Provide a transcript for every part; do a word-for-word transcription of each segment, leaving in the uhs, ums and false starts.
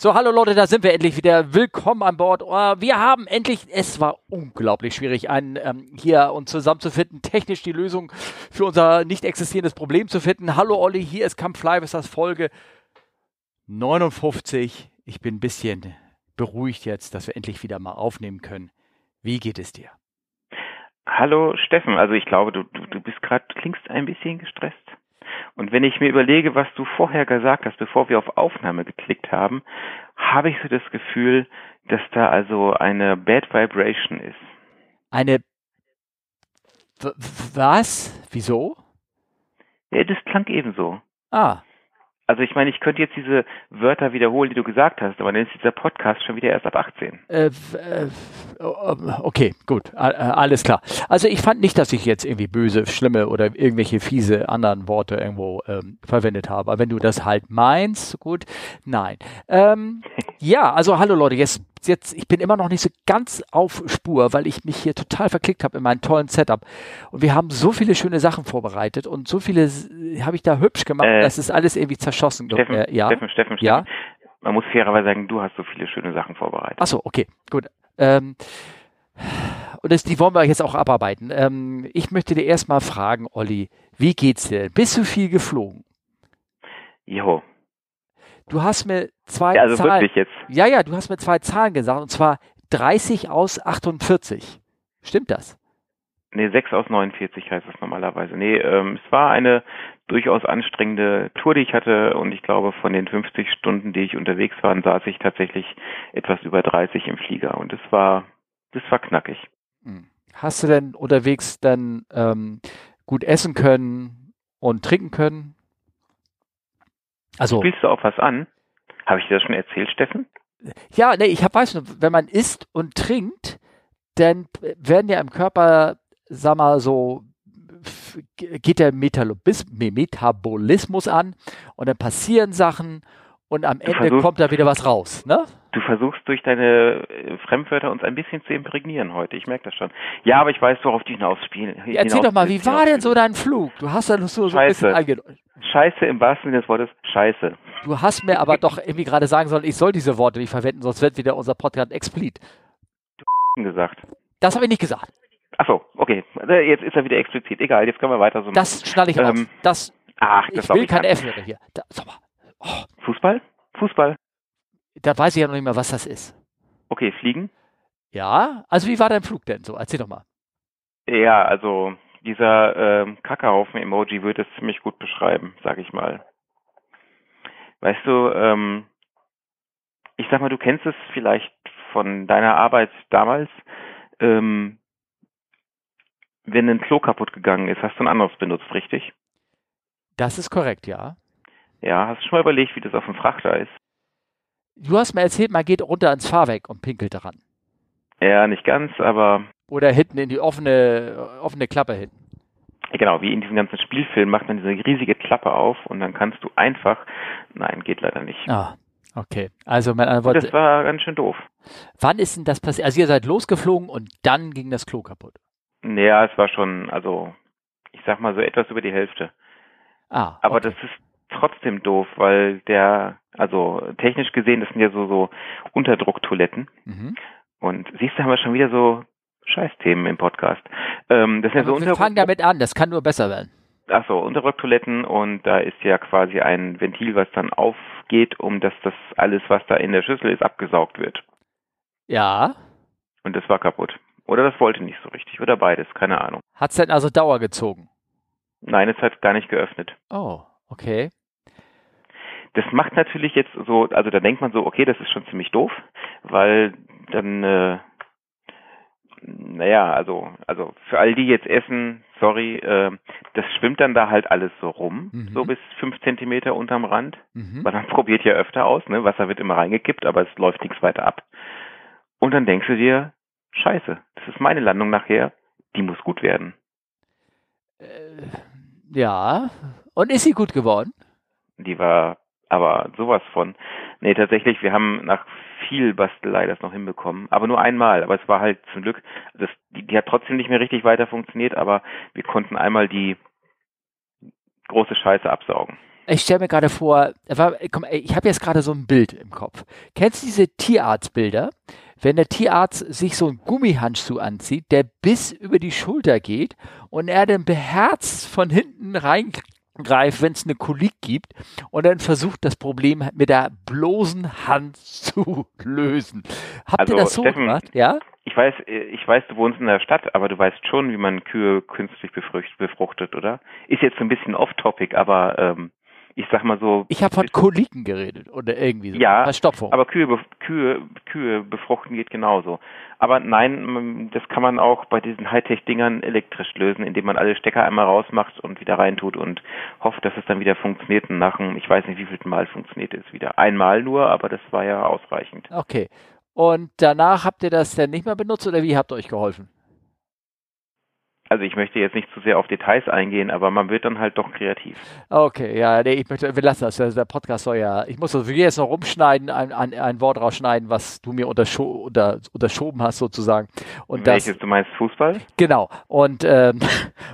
So, hallo Leute, da sind wir endlich wieder. Willkommen an Bord. Wir haben endlich, es war unglaublich schwierig, einen ähm, hier und zusammenzufinden, technisch die Lösung für unser nicht existierendes Problem zu finden. Hallo Olli, hier ist Kampflive, ist das Folge neunundfünfzig. Ich bin ein bisschen beruhigt jetzt, dass wir endlich wieder mal aufnehmen können. Wie geht es dir? Hallo Steffen, also ich glaube, du, du, du bist gerade, klingst ein bisschen gestresst. Und wenn ich mir überlege, was du vorher gesagt hast, bevor wir auf Aufnahme geklickt haben, habe ich so das Gefühl, dass da also eine Bad Vibration ist. Eine... Was? Wieso? Ja, das klang ebenso. Ah. Also ich meine, ich könnte jetzt diese Wörter wiederholen, die du gesagt hast, aber dann ist dieser Podcast schon wieder erst ab achtzehn. Äh, okay, gut, alles klar. Also ich fand nicht, dass ich jetzt irgendwie böse, schlimme oder irgendwelche fiese anderen Worte irgendwo ähm, verwendet habe. Aber wenn du das halt meinst, gut, nein. Ähm, ja, also hallo Leute, jetzt, jetzt, ich bin immer noch nicht so ganz auf Spur, weil ich mich hier total verklickt habe in meinem tollen Setup. Und wir haben so viele schöne Sachen vorbereitet und so viele habe ich da hübsch gemacht, äh, das ist alles irgendwie zerstört. Steffen, äh, ja. Steffen, Steffen, Steffen. Ja? Man muss fairerweise sagen, du hast so viele schöne Sachen vorbereitet. Achso, okay, gut. Ähm, und das, die wollen wir jetzt auch abarbeiten. Ähm, ich möchte dir erstmal fragen, Olli, wie geht's dir? Bist du viel geflogen? Jo. Du hast mir zwei ja, also Zahlen... Also wirklich jetzt? Ja, ja, du hast mir zwei Zahlen gesagt, und zwar dreißig aus achtundvierzig. Stimmt das? Nee, sechs aus neunundvierzig heißt das normalerweise. Nee, ähm, es war eine durchaus anstrengende Tour, die ich hatte, und ich glaube, von den fünfzig Stunden, die ich unterwegs war, saß ich tatsächlich etwas über dreißig im Flieger, und das war, das war knackig. Hast du denn unterwegs dann ähm, gut essen können und trinken können? Also spielst du auch was an? Habe ich dir das schon erzählt, Steffen? Ja, nee, ich hab, weiß nur, wenn man isst und trinkt, dann werden ja im Körper, sag mal so, geht der Metabolismus an, und dann passieren Sachen, und am Ende versuchst, kommt da wieder was raus, ne? Du versuchst durch deine Fremdwörter uns ein bisschen zu imprägnieren heute, ich merke das schon. Ja, aber ich weiß, worauf die hinausspielen. Ja, erzähl hinaus doch mal, wie war denn so dein Flug? Du hast ja so, so ein bisschen angedeutet. Scheiße, im wahrsten Sinne des Wortes, scheiße. Du hast mir aber doch irgendwie gerade sagen sollen, ich soll diese Worte nicht verwenden, sonst wird wieder unser Podcast explizit. Du gesagt. Das habe ich nicht gesagt. Achso, okay. Jetzt ist er wieder explizit. Egal, jetzt können wir weiter so machen. Das schnalle ich ähm, raus. Das, ach, das ich will ich keine F-Wörter hier. Da, sag mal. Oh. Fußball? Fußball. Da weiß ich ja noch nicht mal, was das ist. Okay, Fliegen? Ja, also wie war dein Flug denn so? Erzähl doch mal. Ja, also dieser ähm, Kackerhaufen-Emoji würde es ziemlich gut beschreiben, sag ich mal. Weißt du, ähm, ich sag mal, du kennst es vielleicht von deiner Arbeit damals, ähm, wenn ein Klo kaputt gegangen ist, hast du ein anderes benutzt, richtig? Das ist korrekt, ja. Ja, hast du schon mal überlegt, wie das auf dem Frachter ist? Du hast mir erzählt, man geht runter ans Fahrwerk und pinkelt daran. Ja, nicht ganz, aber... Oder hinten in die offene, offene Klappe hinten. Genau, wie in diesem ganzen Spielfilm macht man diese riesige Klappe auf, und dann kannst du einfach... Nein, geht leider nicht. Ah, okay. Also meine Antwort... Das war ganz schön doof. Wann ist denn das passiert? Also ihr seid losgeflogen und dann ging das Klo kaputt. Naja, es war schon, also ich sag mal so etwas über die Hälfte. Ah, okay. Aber das ist trotzdem doof, weil der, also technisch gesehen, das sind ja so, so Unterdrucktoiletten. Mhm. Und siehst du, haben wir schon wieder so Scheißthemen im Podcast. Ähm, das sind also ja so wir fangen damit an, das kann nur besser werden. Achso, Unterdrucktoiletten, und da ist ja quasi ein Ventil, was dann aufgeht, um dass das alles, was da in der Schüssel ist, abgesaugt wird. Ja. Und das war kaputt. Oder das wollte nicht so richtig. Oder beides, keine Ahnung. Hat es denn also Dauer gezogen? Nein, es hat gar nicht geöffnet. Oh, okay. Das macht natürlich jetzt so, also da denkt man so, okay, das ist schon ziemlich doof, weil dann, äh, naja, also, also für all die jetzt essen, sorry, äh, das schwimmt dann da halt alles so rum, mhm. so bis fünf Zentimeter unterm Rand. Mhm. Weil man probiert ja öfter aus, ne? Wasser wird immer reingekippt, aber es läuft nichts weiter ab. Und dann denkst du dir, Scheiße, das ist meine Landung nachher, die muss gut werden. Äh, ja, und ist sie gut geworden? Die war aber sowas von. Nee, tatsächlich, wir haben nach viel Bastelei das noch hinbekommen, aber nur einmal, aber es war halt zum Glück, das, die, die hat trotzdem nicht mehr richtig weiter funktioniert, aber wir konnten einmal die große Scheiße absaugen. Ich stelle mir gerade vor, war, komm, ich habe jetzt gerade so ein Bild im Kopf. Kennst du diese Tierarztbilder? Wenn der Tierarzt sich so einen Gummihandschuh anzieht, der bis über die Schulter geht und er dann beherzt von hinten reingreift, wenn es eine Kolik gibt und dann versucht, das Problem mit der bloßen Hand zu lösen. Habt also, ihr das so Steffen, gemacht? Ja? Ich weiß, ich weiß, du wohnst in der Stadt, aber du weißt schon, wie man Kühe künstlich befruchtet, oder? Ist jetzt so ein bisschen off-topic, aber... Ähm Ich sag mal so... Ich habe von Koliken geredet oder irgendwie so. Ja, Verstopfung. Aber Kühe, Kühe, Kühe befruchten geht genauso. Aber nein, das kann man auch bei diesen Hightech-Dingern elektrisch lösen, indem man alle Stecker einmal rausmacht und wieder reintut und hofft, dass es dann wieder funktioniert. Und nach einem, ich weiß nicht, wie viel Mal funktioniert es wieder. Einmal nur, aber das war ja ausreichend. Okay. Und danach habt ihr das dann nicht mehr benutzt oder wie habt ihr euch geholfen? Also ich möchte jetzt nicht zu sehr auf Details eingehen, aber man wird dann halt doch kreativ. Okay, ja, nee, ich möchte, wir lassen das. Der Podcast soll ja, ich muss das also jetzt noch rumschneiden, ein, ein, ein Wort rausschneiden, was du mir unterscho unter, unterschoben hast sozusagen. Und welches, das, du meinst Fußball? Genau, und, ähm,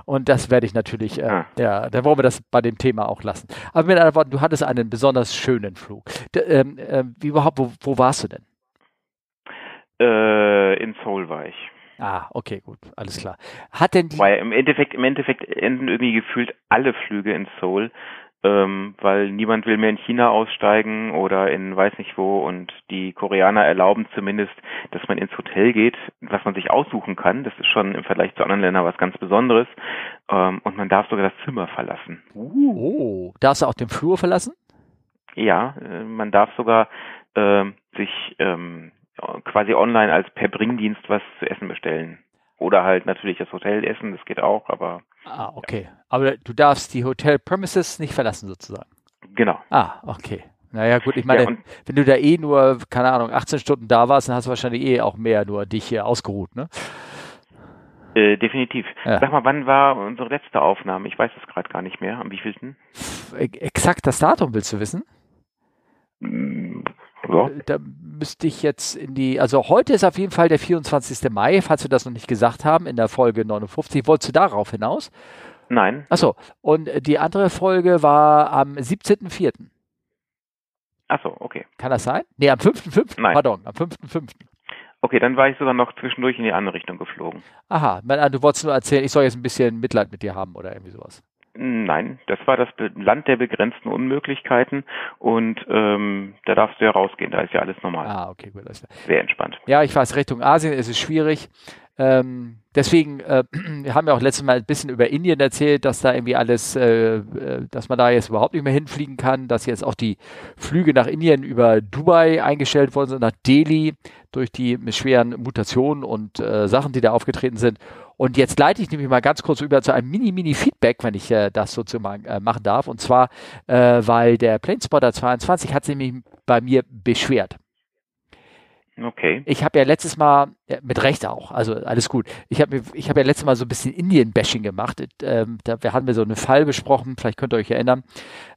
und das werde ich natürlich, äh, ah. ja, dann wollen wir das bei dem Thema auch lassen. Aber mit anderen Worten, du hattest einen besonders schönen Flug. D ähm, äh, wie überhaupt, wo, wo warst du denn? Äh, in Seoul war ich. Ah, okay, gut, alles klar. Hat denn die weil im Endeffekt, im Endeffekt enden irgendwie gefühlt alle Flüge in Seoul, ähm, weil niemand will mehr in China aussteigen oder in weiß nicht wo und die Koreaner erlauben zumindest, dass man ins Hotel geht, was man sich aussuchen kann. Das ist schon im Vergleich zu anderen Ländern was ganz Besonderes. Ähm, und man darf sogar das Zimmer verlassen. Oh, darfst du auch den Flur verlassen? Ja, man darf sogar äh, sich... Ähm, quasi online als per Bringdienst was zu essen bestellen. Oder halt natürlich das Hotel essen, das geht auch, aber... Ah, okay. Ja. Aber du darfst die Hotel-Premises nicht verlassen sozusagen. Genau. Ah, okay. Naja, gut, ich meine, ja, wenn du da eh nur, keine Ahnung, achtzehn Stunden da warst, dann hast du wahrscheinlich eh auch mehr nur dich hier ausgeruht, ne? Äh, definitiv. Ja. Sag mal, wann war unsere letzte Aufnahme? Ich weiß es gerade gar nicht mehr. Am wievielten? Exakt das Datum willst du wissen? Hm. Ja. Da müsste ich jetzt in die, also heute ist auf jeden Fall der vierundzwanzigste Mai, falls wir das noch nicht gesagt haben, in der Folge neunundfünfzig. Wolltest du darauf hinaus? Nein. Achso, und die andere Folge war am siebzehnten vierten Achso, okay. Kann das sein? Nee, am fünften fünften Nein. Pardon, am fünften fünften Okay, dann war ich sogar noch zwischendurch in die andere Richtung geflogen. Aha, du wolltest nur erzählen, ich soll jetzt ein bisschen Mitleid mit dir haben oder irgendwie sowas. Nein, das war das Land der begrenzten Unmöglichkeiten und ähm, da darfst du ja rausgehen, da ist ja alles normal. Ah, okay, gut, alles klar. Sehr entspannt. Ja, ich weiß, Richtung Asien ist es schwierig. Ähm, deswegen, äh, wir haben ja auch letztes Mal ein bisschen über Indien erzählt, dass da irgendwie alles, äh, dass man da jetzt überhaupt nicht mehr hinfliegen kann, dass jetzt auch die Flüge nach Indien über Dubai eingestellt worden sind, nach Delhi, durch die schweren Mutationen und äh, Sachen, die da aufgetreten sind. Und jetzt leite ich nämlich mal ganz kurz über zu einem Mini-Mini-Feedback, wenn ich äh, das sozusagen äh, machen darf. Und zwar, äh, weil der Planespotter zweiundzwanzig hat sich nämlich bei mir beschwert. Okay. Ich habe ja letztes Mal, ja, mit Recht auch, also alles gut, ich habe ich hab ja letztes Mal so ein bisschen Indien-Bashing gemacht. Ähm, da haben wir so einen Fall besprochen, vielleicht könnt ihr euch erinnern.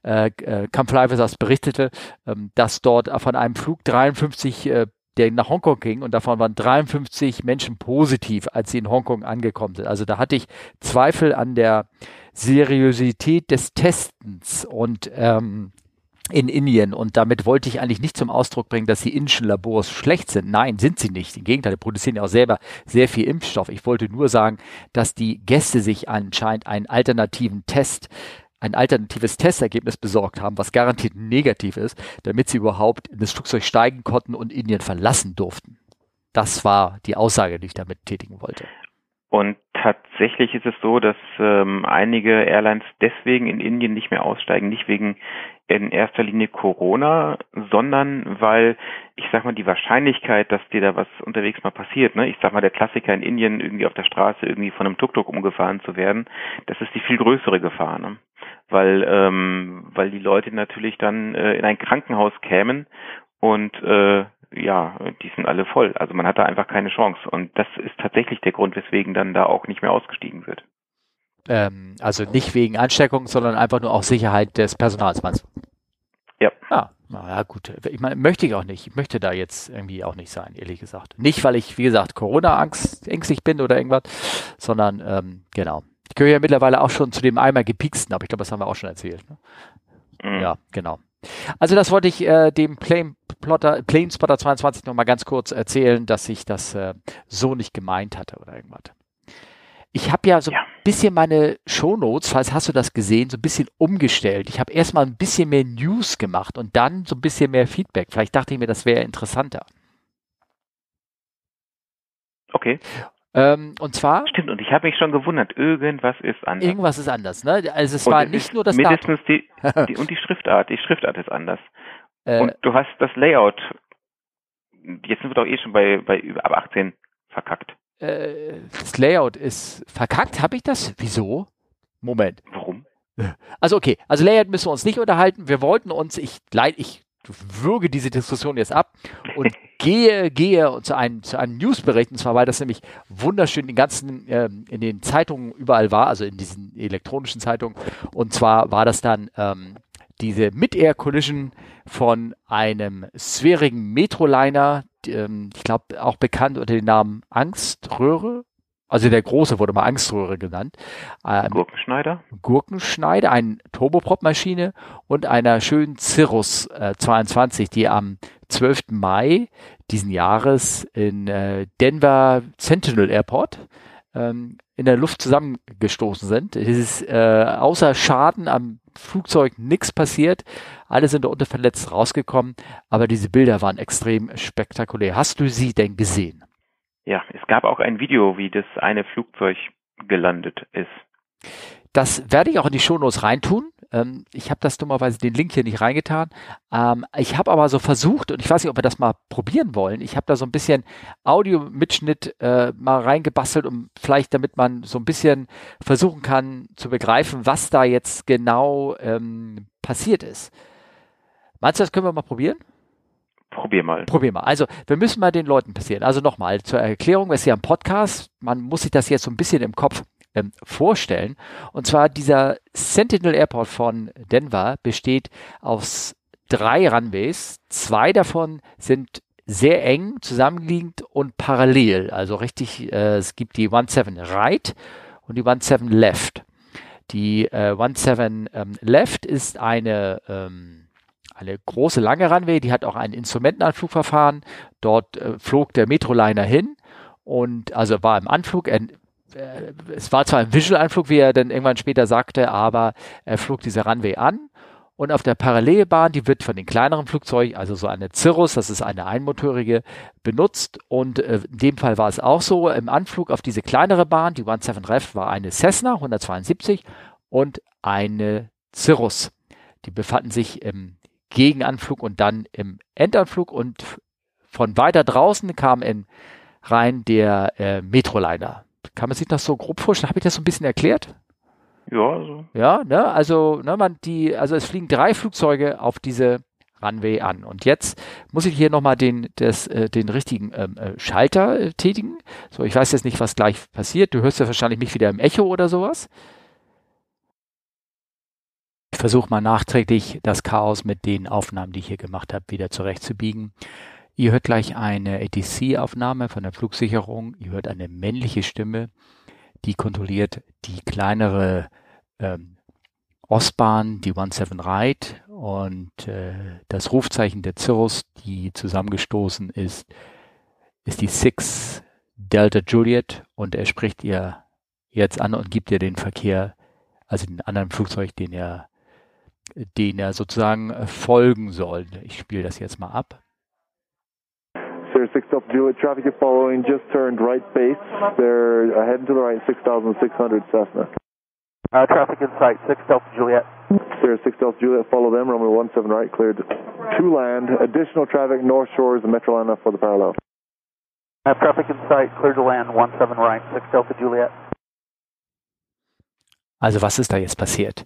Äh, äh, Kampflive berichtete, ähm, dass dort von einem Flug dreiundfünfzig äh, der nach Hongkong ging und davon waren dreiundfünfzig Menschen positiv, als sie in Hongkong angekommen sind. Also da hatte ich Zweifel an der Seriosität des Testens und ähm, in Indien und damit wollte ich eigentlich nicht zum Ausdruck bringen, dass die indischen Labors schlecht sind. Nein, sind sie nicht. Im Gegenteil, die produzieren ja auch selber sehr viel Impfstoff. Ich wollte nur sagen, dass die Gäste sich anscheinend einen alternativen Test ein alternatives Testergebnis besorgt haben, was garantiert negativ ist, damit sie überhaupt in das Flugzeug steigen konnten und Indien verlassen durften. Das war die Aussage, die ich damit tätigen wollte. Und tatsächlich ist es so, dass ähm, einige Airlines deswegen in Indien nicht mehr aussteigen, nicht wegen in erster Linie Corona, sondern weil, ich sag mal, die Wahrscheinlichkeit, dass dir da was unterwegs mal passiert, ne, ich sag mal, der Klassiker in Indien, irgendwie auf der Straße irgendwie von einem Tuk-Tuk umgefahren zu werden, das ist die viel größere Gefahr, ne? Weil, ähm, weil die Leute natürlich dann äh, in ein Krankenhaus kämen und äh, ja, die sind alle voll. Also man hat da einfach keine Chance. Und das ist tatsächlich der Grund, weswegen dann da auch nicht mehr ausgestiegen wird. Ähm, also nicht wegen Ansteckung, sondern einfach nur auch Sicherheit des Personals, meinst du? Ja. Ah, na gut. Ich meine, möchte ich auch nicht. Ich möchte da jetzt irgendwie auch nicht sein, ehrlich gesagt. Nicht, weil ich, wie gesagt, Corona-Angst, ängstlich bin oder irgendwas, sondern ähm, genau. Ich gehöre ja mittlerweile auch schon zu dem einmal gepieksten, aber ich glaube, das haben wir auch schon erzählt. Ne? Mhm. Ja, genau. Also das wollte ich äh, dem Planespotter zweiundzwanzig noch mal ganz kurz erzählen, dass ich das äh, so nicht gemeint hatte oder irgendwas. Ich habe ja so ein ja. bisschen meine Shownotes, falls hast du das gesehen, so ein bisschen umgestellt. Ich habe erstmal ein bisschen mehr News gemacht und dann so ein bisschen mehr Feedback. Vielleicht dachte ich mir, das wäre interessanter. Okay. Ähm, und zwar... Stimmt, und ich habe mich schon gewundert, irgendwas ist anders. Irgendwas ist anders, ne? Also es und war es nicht nur das mindestens die, die und die Schriftart. Die Schriftart ist anders. Äh, und du hast das Layout, jetzt sind wir doch eh schon bei, bei über ab achtzehn verkackt. Das Layout ist verkackt. Habe ich das? Wieso? Moment. Warum? Also okay, also Layout müssen wir uns nicht unterhalten. Wir wollten uns, ich, ich würge diese Diskussion jetzt ab und gehe, gehe zu einem, zu einem Newsbericht, und zwar, weil das nämlich wunderschön den ganzen, ähm, in den Zeitungen überall war, also in diesen elektronischen Zeitungen, und zwar war das dann ähm, diese Mid-Air-Collision von einem sphärigen Metroliner, ich glaube, auch bekannt unter dem Namen Angströhre. Also der Große wurde mal Angströhre genannt. Ähm, Gurkenschneider. Gurkenschneider, eine Turboprop-Maschine und einer schönen Cirrus äh, zweiundzwanzig, die am zwölften Mai diesen Jahres in äh, Denver Centennial Airport ähm, in der Luft zusammengestoßen sind. Es ist äh, außer Schaden am Flugzeug nichts passiert. Alle sind unter verletzt rausgekommen, aber diese Bilder waren extrem spektakulär. Hast du sie denn gesehen? Ja, es gab auch ein Video, wie das eine Flugzeug gelandet ist. Das werde ich auch in die Shownotes reintun. Ähm, ich habe das dummerweise den Link hier nicht reingetan. Ähm, ich habe aber so versucht, und ich weiß nicht, ob wir das mal probieren wollen, ich habe da so ein bisschen Audio-Mitschnitt äh, mal reingebastelt, um vielleicht, damit man so ein bisschen versuchen kann zu begreifen, was da jetzt genau ähm, passiert ist. Meinst du, das können wir mal probieren? Probier mal. Probier mal. Also, wir müssen mal den Leuten passieren. Also nochmal zur Erklärung, was hier am Podcast, man muss sich das jetzt so ein bisschen im Kopf vorstellen. Und zwar dieser Sentinel Airport von Denver besteht aus drei Runways. Zwei davon sind sehr eng zusammenliegend und parallel. Also richtig, äh, es gibt die siebzehn Right und die siebzehn Left. Die äh, siebzehn ähm, Left ist eine... Ähm, eine große, lange Runway, die hat auch ein Instrumentenanflugverfahren. Dort äh, flog der Metroliner hin und also war im Anflug. Er, äh, es war zwar ein Visual-Anflug, wie er dann irgendwann später sagte, aber er flog diese Runway an. Und auf der Parallelbahn, die wird von den kleineren Flugzeugen, also so eine Cirrus, das ist eine einmotorige, benutzt. Und äh, in dem Fall war es auch so, im Anflug auf diese kleinere Bahn, die siebzehn Rev war eine Cessna hundertzweiundsiebzig und eine Cirrus. Die befanden sich im Gegenanflug und dann im Endanflug, und von weiter draußen kam in rein der äh, Metroliner. Kann man sich das so grob vorstellen? Habe ich das so ein bisschen erklärt? Ja, also. Ja, ne? Also, ne, man, die, also es fliegen drei Flugzeuge auf diese Runway an. Und jetzt muss ich hier nochmal den, das, äh, den richtigen ähm, äh, Schalter äh, tätigen. So, ich weiß jetzt nicht, was gleich passiert. Du hörst ja wahrscheinlich mich wieder im Echo oder sowas. Ich versuche mal nachträglich das Chaos mit den Aufnahmen, die ich hier gemacht habe, wieder zurechtzubiegen. Ihr hört gleich eine A T C-Aufnahme von der Flugsicherung. Ihr hört eine männliche Stimme, die kontrolliert die kleinere ähm, Ostbahn, die siebzehn Right, und äh, das Rufzeichen der Cirrus, die zusammengestoßen ist, ist die sechs Delta Juliet, und er spricht ihr jetzt an und gibt ihr den Verkehr, also den anderen Flugzeug, den er den er sozusagen folgen soll. Ich spiele das jetzt mal ab. Sir, six Delta Juliet, traffic is following, just turned right base. They're heading to the right, sixty-six hundred Cessna. Uh, traffic in sight, six Delta Juliet. Sir, six Delta Juliet, follow them, runway seventeen right, cleared to land. Additional traffic, north shores, the Metroliner for the parallel. Uh, traffic in sight, cleared to land, seventeen right, six Delta Juliet. Also was ist da jetzt passiert?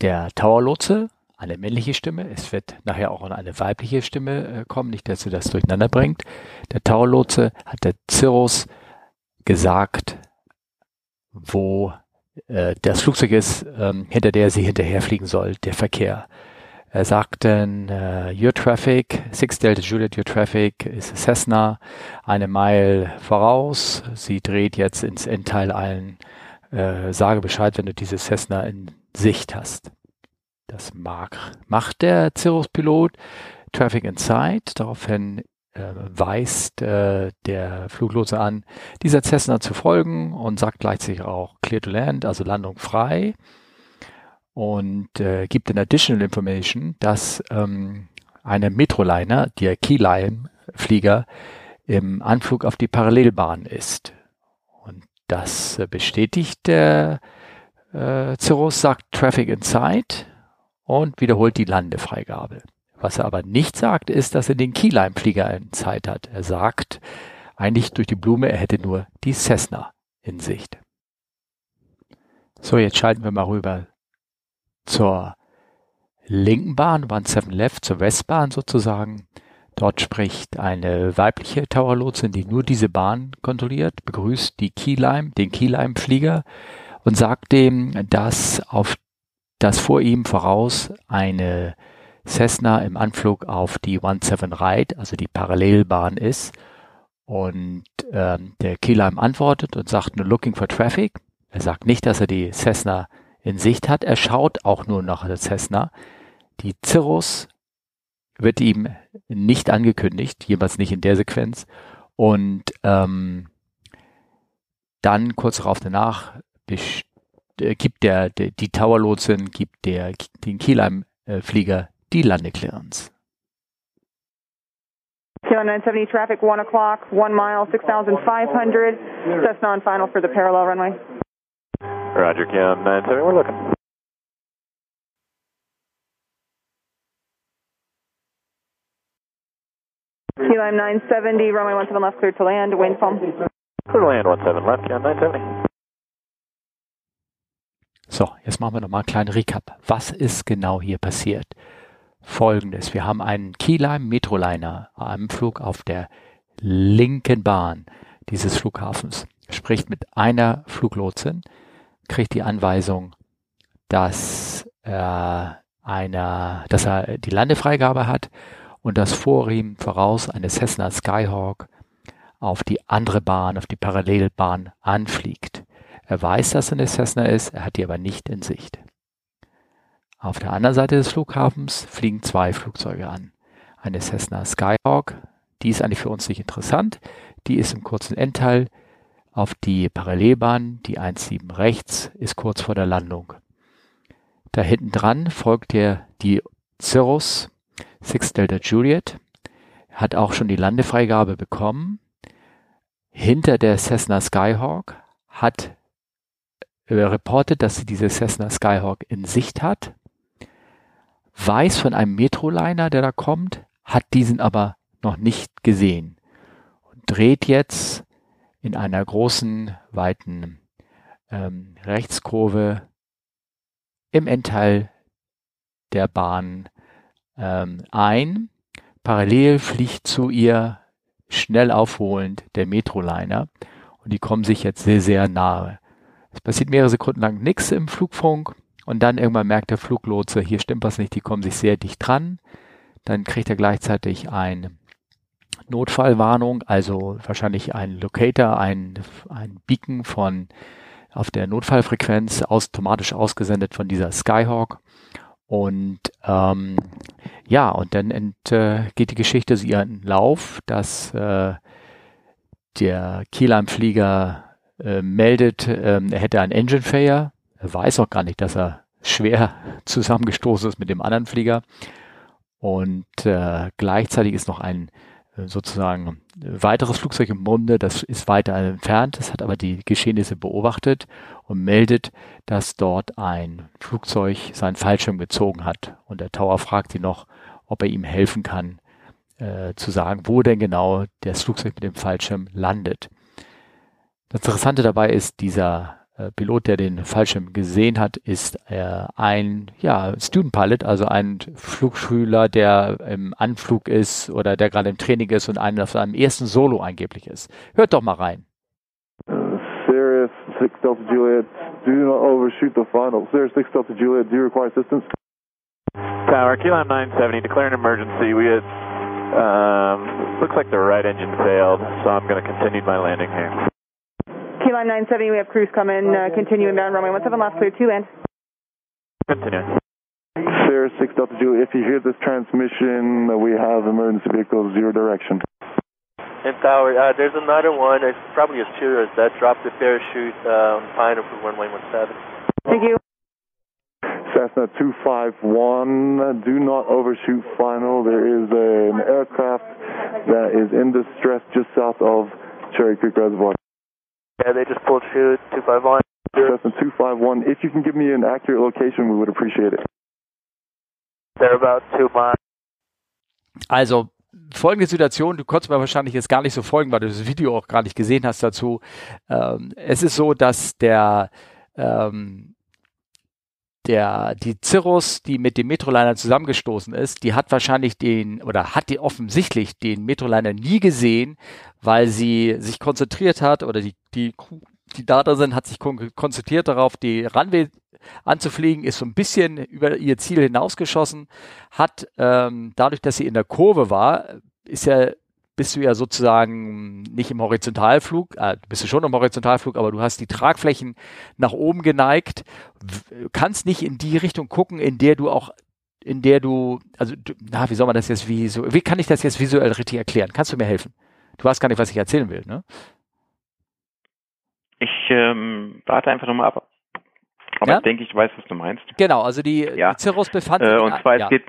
Der Tower-Lotse, eine männliche Stimme, es wird nachher auch eine weibliche Stimme äh, kommen, nicht, dass ihr das durcheinander bringt. Der Tower-Lotse hat der Cirrus gesagt, wo äh, das Flugzeug ist, ähm, hinter der sie hinterherfliegen soll, der Verkehr. Er sagt dann, äh, your traffic, six Delta Juliet, your traffic ist Cessna, eine Mile voraus, sie dreht jetzt ins Endteil ein. Äh, sage Bescheid, wenn du diese Cessna in Sicht hast. Das mag, macht der Cirrus-Pilot. Traffic Inside, daraufhin äh, weist äh, der Fluglotse an, dieser Cessna zu folgen und sagt gleichzeitig auch Clear to Land, also Landung frei. Und äh, gibt dann additional information, dass ähm, eine Metroliner, der Key Lime Flieger, im Anflug auf die Parallelbahn ist. Und das äh, bestätigt der äh, Cirrus, sagt Traffic Inside und wiederholt die Landefreigabe. Was er aber nicht sagt, ist, dass er den Key Lime Flieger in Sight hat. Er sagt eigentlich durch die Blume, er hätte nur die Cessna in Sicht. So, jetzt schalten wir mal rüber zur linken Bahn, One Seven Left, zur Westbahn sozusagen. Dort spricht eine weibliche Towerlotsin, die nur diese Bahn kontrolliert, begrüßt die Key Lime, den Key Lime Flieger und sagt dem, dass auf das vor ihm voraus eine Cessna im Anflug auf die One Seven Right, also die Parallelbahn ist. Und äh, der Key Lime antwortet und sagt nur looking for traffic. Er sagt nicht, dass er die Cessna in Sicht hat. Er schaut auch nur nach der Cessna. Die Cirrus wird ihm nicht angekündigt, jedenfalls nicht in der Sequenz. Und ähm, dann kurz darauf danach äh, gibt der, der, die Towerlotsin, gibt der, den Key Lime äh, Flieger die Landeclearance. zero nine seventy Traffic, one o'clock, one mile, six thousand five hundred. Cessna on final for the parallel runway. Roger, Cam nine seventy, we're looking. Key Lime nine seventy, runway one seven left, cleared to land, wind foam. Clear to land, one seven left, Cam nine seventy. So, jetzt machen wir nochmal einen kleinen Recap. Was ist genau hier passiert? Folgendes, wir haben einen Key Lime Metroliner am Flug auf der linken Bahn dieses Flughafens. Spricht mit einer Fluglotsin, kriegt die Anweisung, dass, äh, einer, dass er die Landefreigabe hat und dass vor ihm voraus eine Cessna Skyhawk auf die andere Bahn, auf die Parallelbahn anfliegt. Er weiß, dass er eine Cessna ist, er hat die aber nicht in Sicht. Auf der anderen Seite des Flughafens fliegen zwei Flugzeuge an. Eine Cessna Skyhawk, die ist eigentlich für uns nicht interessant, die ist im kurzen Endteil auf die Parallelbahn, die eins sieben rechts, ist kurz vor der Landung. Da hinten dran folgt der, die Cirrus six Delta Juliet, hat auch schon die Landefreigabe bekommen. Hinter der Cessna Skyhawk hat äh, reportet, dass sie diese Cessna Skyhawk in Sicht hat, weiß von einem Metroliner, der da kommt, hat diesen aber noch nicht gesehen und dreht jetzt in einer großen, weiten ähm, Rechtskurve im Endteil der Bahn ähm, ein. Parallel fliegt zu ihr schnell aufholend der Metroliner und die kommen sich jetzt sehr, sehr nahe. Es passiert mehrere Sekunden lang nichts im Flugfunk und dann irgendwann merkt der Fluglotse, hier stimmt was nicht, die kommen sich sehr dicht dran. Dann kriegt er gleichzeitig eine Notfallwarnung, also wahrscheinlich ein Locator, ein, ein Beacon von auf der Notfallfrequenz aus, automatisch ausgesendet von dieser Skyhawk. Und ähm, ja, und dann ent, äh, geht die Geschichte so ihren Lauf, dass äh, der Key Lime Flieger äh, meldet, äh, er hätte einen Engine Failure. Er weiß auch gar nicht, dass er schwer zusammengestoßen ist mit dem anderen Flieger. Und äh, gleichzeitig ist noch ein sozusagen weiteres Flugzeug im Munde, das ist weiter entfernt, das hat aber die Geschehnisse beobachtet und meldet, dass dort ein Flugzeug seinen Fallschirm gezogen hat. Und der Tower fragt sie noch, ob er ihm helfen kann, äh, zu sagen, wo denn genau das Flugzeug mit dem Fallschirm landet. Das Interessante dabei ist, dieser äh, Pilot, der den Fallschirm gesehen hat, ist äh, ein ja, Student Pilot, also ein Flugschüler, der im Anflug ist oder der gerade im Training ist und einer auf seinem ersten Solo angeblich ist. Hört doch mal rein. Cirrus six Delta Juliet, do not overshoot the final. Cirrus six Delta Juliet, do you require assistance? Tower, Key Lime nine seventy, declare an emergency. We had, um, looks like the right engine failed, so I'm going to continue my landing here. Key Lime nine seventy, we have crews coming, uh, continue inbound runway one seven left, clear to land. Continue. Cirrus six Delta two, if you hear this transmission, we have emergency vehicles, zero direction. And Tower, uh, there's another one, it's probably a Cirrus that dropped the parachute uh, on Pine for runway one seven. Thank you. Cessna two five one, do not overshoot final. There is an aircraft that is in distress just south of Cherry Creek Reservoir. Yeah, they just pulled chute two five one. Cessna two five one, if you can give me an accurate location, we would appreciate it. They're about two miles. Also, folgende Situation, du konntest mir wahrscheinlich jetzt gar nicht so folgen, weil du das Video auch gar nicht gesehen hast dazu. Ähm, es ist so, dass der, ähm, der, die Cirrus, die mit dem Metroliner zusammengestoßen ist, die hat wahrscheinlich den, oder hat die offensichtlich den Metroliner nie gesehen, weil sie sich konzentriert hat, oder die, die, die da drin sind, hat sich kon konzentriert darauf, die Runway anzufliegen, ist so ein bisschen über ihr Ziel hinausgeschossen, hat ähm, dadurch, dass sie in der Kurve war, ist ja, bist du ja sozusagen nicht im Horizontalflug, äh, bist du schon im Horizontalflug, aber du hast die Tragflächen nach oben geneigt, kannst nicht in die Richtung gucken, in der du auch, in der du, also, na, wie soll man das jetzt visuell, wie kann ich das jetzt visuell richtig erklären? Kannst du mir helfen? Du weißt gar nicht, was ich erzählen will, ne? Ich ähm, warte einfach nochmal ab. Aber ja? Ich denke, ich weiß, was du meinst. Genau, also die, ja. die Cirrus befand sich... Äh, und zwar, ja. es, geht,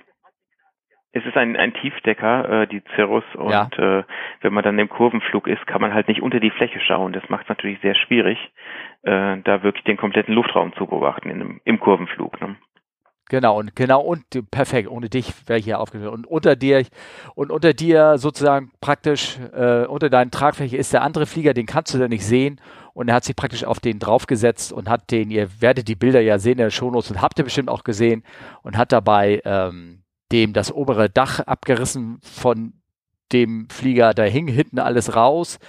es ist ein, ein Tiefdecker, äh, die Cirrus, und ja. äh, wenn man dann im Kurvenflug ist, kann man halt nicht unter die Fläche schauen. Das macht es natürlich sehr schwierig, äh, da wirklich den kompletten Luftraum zu beobachten in einem, im Kurvenflug. Ne? Genau, und genau, und perfekt, ohne dich wäre ich hier aufgeführt. Und unter dir, und unter dir sozusagen praktisch, äh, unter deinen Tragfläche ist der andere Flieger, den kannst du da nicht sehen. Und er hat sich praktisch auf den draufgesetzt und hat den, ihr werdet die Bilder ja sehen in der Shownotes und habt ihr bestimmt auch gesehen, und hat dabei ähm, dem das obere Dach abgerissen von dem Flieger. Da hing hinten alles raus.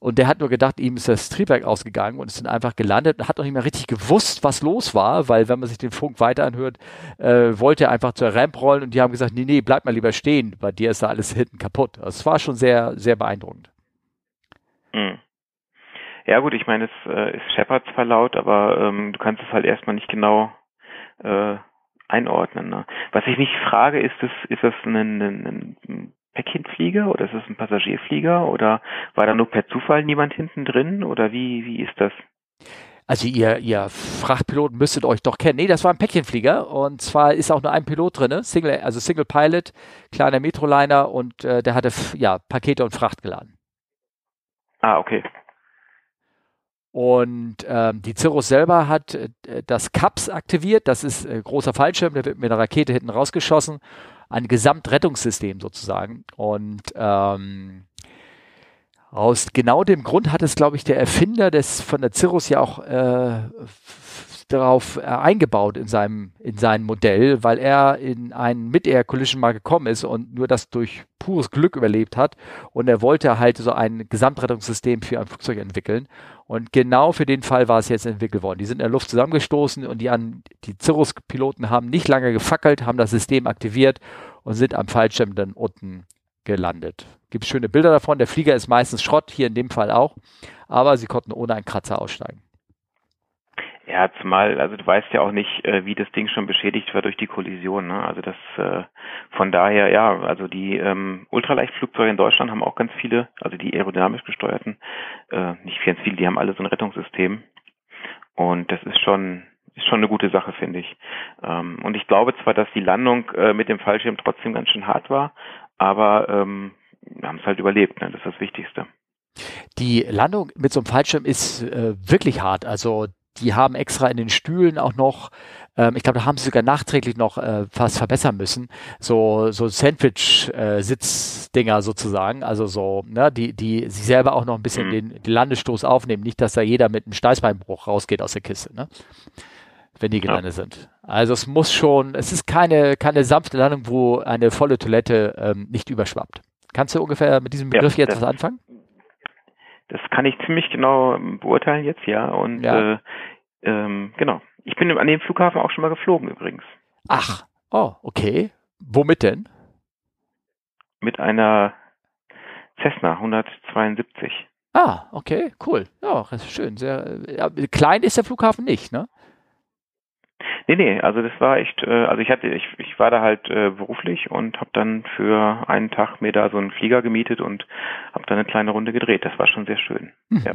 Und der hat nur gedacht, ihm ist das Triebwerk ausgegangen und ist dann einfach gelandet und hat noch nicht mehr richtig gewusst, was los war, weil wenn man sich den Funk weiter anhört, äh, wollte er einfach zur Ramp rollen und die haben gesagt, nee, nee, bleib mal lieber stehen, bei dir ist da alles hinten kaputt. Das war schon sehr, sehr beeindruckend. Mhm. Ja gut, ich meine, es äh, ist Shepard zwar laut, aber ähm, du kannst es halt erstmal nicht genau äh, einordnen. Ne? Was ich mich frage, ist das, ist das ein, ein, ein Päckchenflieger oder ist es ein Passagierflieger oder war da nur per Zufall niemand hinten drin oder wie, wie ist das? Also ihr, ihr Frachtpiloten müsstet euch doch kennen. Nee, das war ein Päckchenflieger und zwar ist auch nur ein Pilot drin, ne? Single, also Single Pilot, kleiner Metroliner und äh, der hatte ja Pakete und Fracht geladen. Ah, okay. Und ähm, die Cirrus selber hat äh, das C A P S aktiviert, das ist äh, großer Fallschirm, der wird mit einer Rakete hinten rausgeschossen, ein Gesamtrettungssystem sozusagen. Und ähm, aus genau dem Grund hat es, glaube ich, der Erfinder des von der Cirrus ja auch äh, darauf äh, eingebaut in seinem in seinem Modell, weil er in einen Mid-Air-Collision mal gekommen ist und nur das durch pures Glück überlebt hat. Und er wollte halt so ein Gesamtrettungssystem für ein Flugzeug entwickeln. Und genau für den Fall war es jetzt entwickelt worden. Die sind in der Luft zusammengestoßen und die, an, die Cirrus-Piloten haben nicht lange gefackelt, haben das System aktiviert und sind am Fallschirm dann unten gelandet. Gibt schöne Bilder davon. Der Flieger ist meistens Schrott, hier in dem Fall auch. Aber sie konnten ohne einen Kratzer aussteigen. Ja, zumal, also du weißt ja auch nicht, äh, wie das Ding schon beschädigt war durch die Kollision, ne? Also das, äh, von daher, ja, also die ähm, Ultraleichtflugzeuge in Deutschland haben auch ganz viele, also die aerodynamisch gesteuerten, äh, nicht ganz viele, die haben alle so ein Rettungssystem. Und das ist schon, ist schon eine gute Sache, finde ich. Ähm, und ich glaube zwar, dass die Landung äh, mit dem Fallschirm trotzdem ganz schön hart war, aber ähm, haben es halt überlebt, ne? Das ist das Wichtigste. Die Landung mit so einem Fallschirm ist äh, wirklich hart, also die haben extra in den Stühlen auch noch, ähm, ich glaube, da haben sie sogar nachträglich noch äh, fast verbessern müssen, so, so Sandwich-Sitzdinger äh, sozusagen, also so, ne, die, die sich selber auch noch ein bisschen den, den Landestoß aufnehmen, nicht, dass da jeder mit einem Steißbeinbruch rausgeht aus der Kiste, ne? Wenn die gelandet ja. sind. Also es muss schon, es ist keine, keine sanfte Landung, wo eine volle Toilette ähm, nicht überschwappt. Kannst du ungefähr mit diesem Begriff ja, jetzt was anfangen? Das kann ich ziemlich genau beurteilen jetzt, ja. Und ja. Äh, ähm, genau. Ich bin an dem Flughafen auch schon mal geflogen übrigens. Ach, oh, okay. Womit denn? Mit einer Cessna hundertzweiundsiebzig. Ah, okay, cool. Ja, das ist schön. Sehr, äh, klein ist der Flughafen nicht, ne? Nee, nee, also das war echt, äh, also ich hatte, ich, ich war da halt äh, beruflich und habe dann für einen Tag mir da so einen Flieger gemietet und habe dann eine kleine Runde gedreht. Das war schon sehr schön. Mhm. Ja.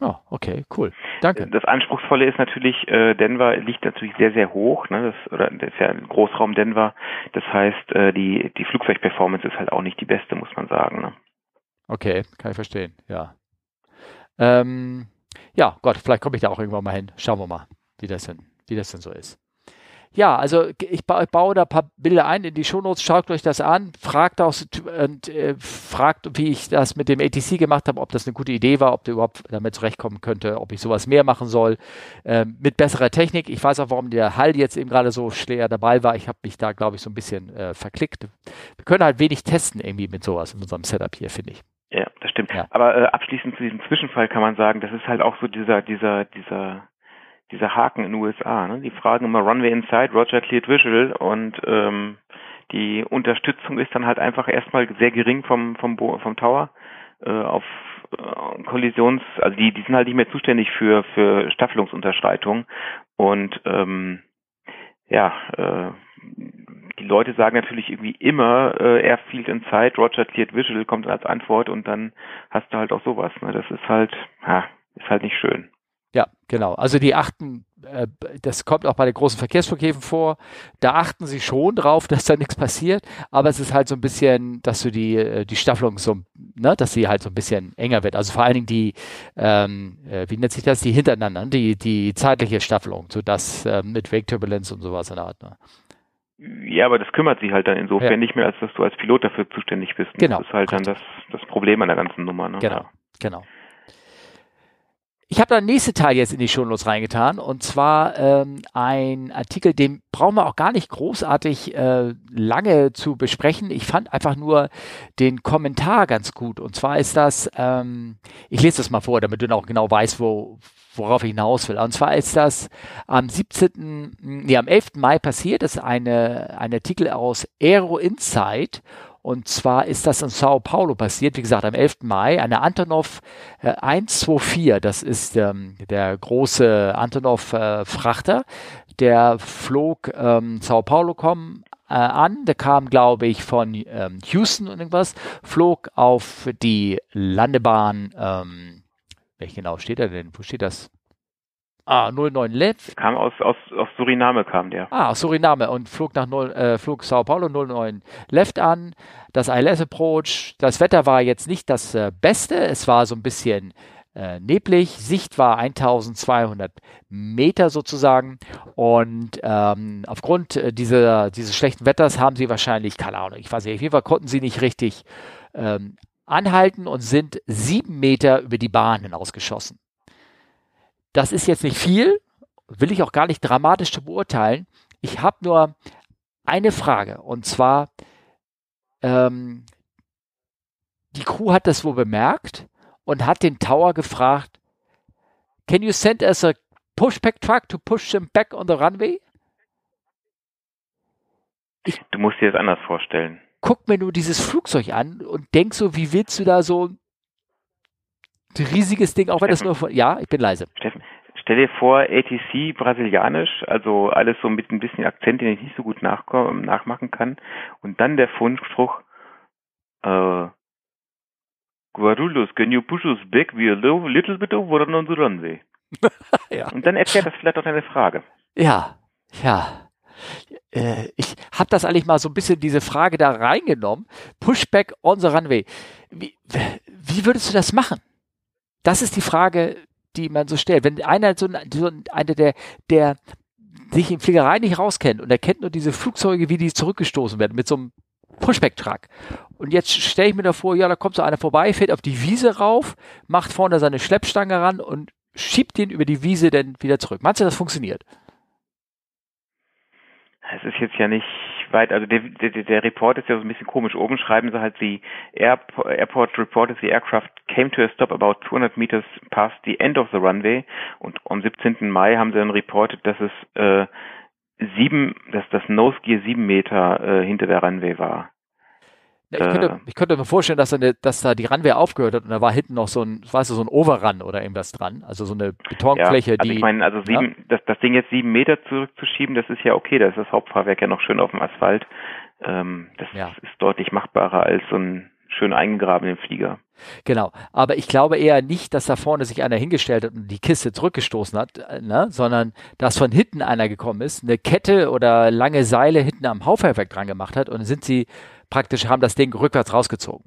Oh, okay, cool. Danke. Das Anspruchsvolle ist natürlich, äh, Denver liegt natürlich sehr, sehr hoch, ne? Das, oder das ist ja ein Großraum Denver. Das heißt, äh, die, die Flugzeugperformance ist halt auch nicht die beste, muss man sagen. Ne? Okay, kann ich verstehen, ja. Ähm, ja, Gott, vielleicht komme ich da auch irgendwann mal hin. Schauen wir mal, wie das denn, wie das denn so ist. Ja, also ich ba baue da ein paar Bilder ein in die Shownotes, schaut euch das an, fragt, auch, und, äh, fragt, wie ich das mit dem A T C gemacht habe, ob das eine gute Idee war, ob der überhaupt damit zurechtkommen könnte, ob ich sowas mehr machen soll, äh, mit besserer Technik. Ich weiß auch, warum der Hall jetzt eben gerade so schwer dabei war. Ich habe mich da, glaube ich, so ein bisschen äh, verklickt. Wir können halt wenig testen irgendwie mit sowas in unserem Setup hier, finde ich. Ja, das stimmt. Ja. Aber äh, abschließend zu diesem Zwischenfall kann man sagen, das ist halt auch so dieser, dieser, dieser... dieser Haken in den U S A, ne? Die fragen immer Runway Inside, Roger Cleared Visual, und ähm, die Unterstützung ist dann halt einfach erstmal sehr gering vom vom, Bo vom Tower äh, auf äh, Kollisions, also die die sind halt nicht mehr zuständig für für Staffelungsunterschreitungen, und ähm, ja äh, die Leute sagen natürlich irgendwie immer äh, Airfield Inside, Roger Cleared Visual kommt als Antwort, und dann hast du halt auch sowas, ne? Das ist halt ja, ist halt nicht schön. Ja, genau. Also die achten, äh, das kommt auch bei den großen Verkehrsflughäfen vor, da achten sie schon drauf, dass da nichts passiert, aber es ist halt so ein bisschen, dass du die, die Staffelung so, ne, dass sie halt so ein bisschen enger wird. Also vor allen Dingen die, ähm, wie nennt sich das, die hintereinander, die, die zeitliche Staffelung, sodass äh, mit Wake Turbulence und sowas in der Art, ne? Ja, aber das kümmert sich halt dann insofern ja. nicht mehr, als dass du als Pilot dafür zuständig bist. Ne? Genau. Das ist halt Richtig. dann das, das Problem an der ganzen Nummer, ne? Genau, ja. genau. Ich habe da den nächsten Teil jetzt in die Shownotes reingetan, und zwar ähm, ein Artikel, den brauchen wir auch gar nicht großartig äh, lange zu besprechen. Ich fand einfach nur den Kommentar ganz gut, und zwar ist das, ähm, ich lese das mal vor, damit du auch genau weißt, wo, worauf ich hinaus will. Und zwar ist das am siebzehnten, nee, am elften Mai passiert, das ist eine, ein Artikel aus Aero Insight. Und zwar ist das in Sao Paulo passiert, wie gesagt, am elften Mai, eine Antonov äh, eins zwei vier, das ist ähm, der große Antonov-Frachter, äh, der flog ähm, Sao Paulo kommen äh, an, der kam, glaube ich, von ähm, Houston und irgendwas, flog auf die Landebahn, ähm, welche genau steht da denn, wo steht das? Ah, null neun L E V. Kam aus, aus, aus Suriname, kam der. Ah, aus Suriname, und flog nach null, äh, flog Sao Paulo null neun Left an. Das I L S Approach. Das Wetter war jetzt nicht das äh, Beste. Es war so ein bisschen äh, neblig. Sicht war eintausendzweihundert Meter sozusagen. Und ähm, aufgrund äh, dieser, dieses schlechten Wetters haben sie wahrscheinlich, keine Ahnung, ich weiß nicht, auf jeden Fall konnten sie nicht richtig ähm, anhalten und sind sieben Meter über die Bahn hinausgeschossen. Das ist jetzt nicht viel, will ich auch gar nicht dramatisch zu beurteilen. Ich habe nur eine Frage, und zwar, ähm, die Crew hat das wohl bemerkt und hat den Tower gefragt, can you send us a pushback truck to push them back on the runway? Ich, du musst dir das anders vorstellen. Guck mir nur dieses Flugzeug an und denk so, wie willst du da so ein riesiges Ding, auch wenn Steffen, das nur von... Ja, ich bin leise. Steffen, stell dir vor, A T C brasilianisch, also alles so mit ein bisschen Akzent, den ich nicht so gut nachmachen kann. Und dann der Fundspruch, äh, Guarulhos, can you push us back? We are a little bit over on the runway. Ja. Und dann erklärt das vielleicht auch deine Frage. Ja, ja. Äh, ich habe das eigentlich mal so ein bisschen, diese Frage da reingenommen. Pushback on the runway. Wie, wie würdest du das machen? Das ist die Frage, die man so stellt. Wenn einer, so ein, so ein, einer der, der sich in Fliegerei nicht rauskennt und er kennt nur diese Flugzeuge, wie die zurückgestoßen werden, mit so einem Pushback-Truck. Und jetzt stelle ich mir da vor, ja, da kommt so einer vorbei, fährt auf die Wiese rauf, macht vorne seine Schleppstange ran und schiebt den über die Wiese dann wieder zurück. Meinst du, das funktioniert? Es ist jetzt ja nicht weit, also der, der, der Report ist ja so ein bisschen komisch. Oben schreiben sie halt, the Airport, Airport Report is the aircraft came to a stop about two hundred meters past the end of the runway. Und am siebzehnten Mai haben sie dann reportet, dass es äh, sieben, dass das Nose Gear sieben Meter äh, hinter der Runway war. Ich könnte, ich könnte mir vorstellen, dass, eine, dass da die Runway aufgehört hat und da war hinten noch so ein, weißt du, so ein Overrun oder irgendwas dran. Also so eine Betonfläche, ja, also die. Ich meine, also sieben, ja? das, das Ding jetzt sieben Meter zurückzuschieben, das ist ja okay, da ist das Hauptfahrwerk ja noch schön auf dem Asphalt. Ähm, das ja. ist deutlich machbarer als so ein schön eingegrabenen Flieger. Genau, aber ich glaube eher nicht, dass da vorne sich einer hingestellt hat und die Kiste zurückgestoßen hat, ne? Sondern dass von hinten einer gekommen ist, eine Kette oder lange Seile hinten am Hauptfahrwerk dran gemacht hat und sind sie praktisch, haben das Ding rückwärts rausgezogen.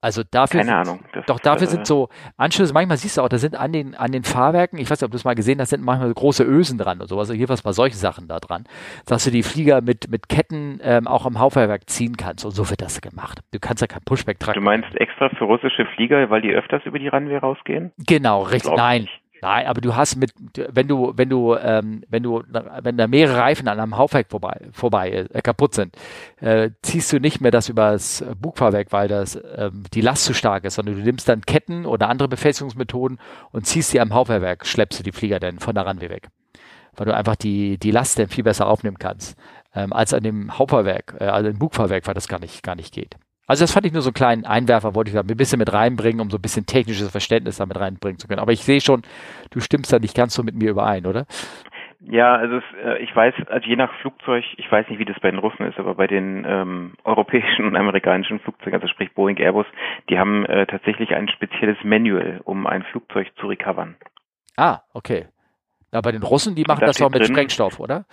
Also dafür Keine sind, Ahnung. Das, doch dafür äh, sind so Anschlüsse, manchmal siehst du auch, da sind an den, an den Fahrwerken, ich weiß nicht, ob du es mal gesehen hast, sind manchmal große Ösen dran und sowas, jedenfalls bei solchen Sachen da dran, dass du die Flieger mit, mit Ketten ähm, auch am Hauptfahrwerk ziehen kannst und so wird das gemacht. Du kannst ja kein Pushback tragen. Du meinst extra für russische Flieger, weil die öfters über die Runway rausgehen? Genau, richtig, nein. Nicht. Nein, aber du hast mit, wenn du, wenn du, ähm, wenn du, wenn da mehrere Reifen an einem Hauptwerk vorbei, vorbei äh, kaputt sind, äh, ziehst du nicht mehr das übers Bugfahrwerk, weil das, äh, die Last zu stark ist, sondern du nimmst dann Ketten oder andere Befestigungsmethoden und ziehst die am Hauptfahrwerk, schleppst du die Flieger dann von der Runway weg. Weil du einfach die, die Last dann viel besser aufnehmen kannst, ähm, als an dem Hauptfahrwerk, äh, also im Bugfahrwerk, weil das gar nicht, gar nicht geht. Also das fand ich nur so einen kleinen Einwerfer, wollte ich da ein bisschen mit reinbringen, um so ein bisschen technisches Verständnis damit reinbringen zu können. Aber ich sehe schon, du stimmst da nicht ganz so mit mir überein, oder? Ja, also es, ich weiß, also je nach Flugzeug, ich weiß nicht, wie das bei den Russen ist, aber bei den ähm, europäischen und amerikanischen Flugzeugen, also sprich Boeing, Airbus, die haben äh, tatsächlich ein spezielles Manual, um ein Flugzeug zu recovern. Ah, okay. Ja, bei den Russen, die machen das, das doch mit drin. Sprengstoff, oder?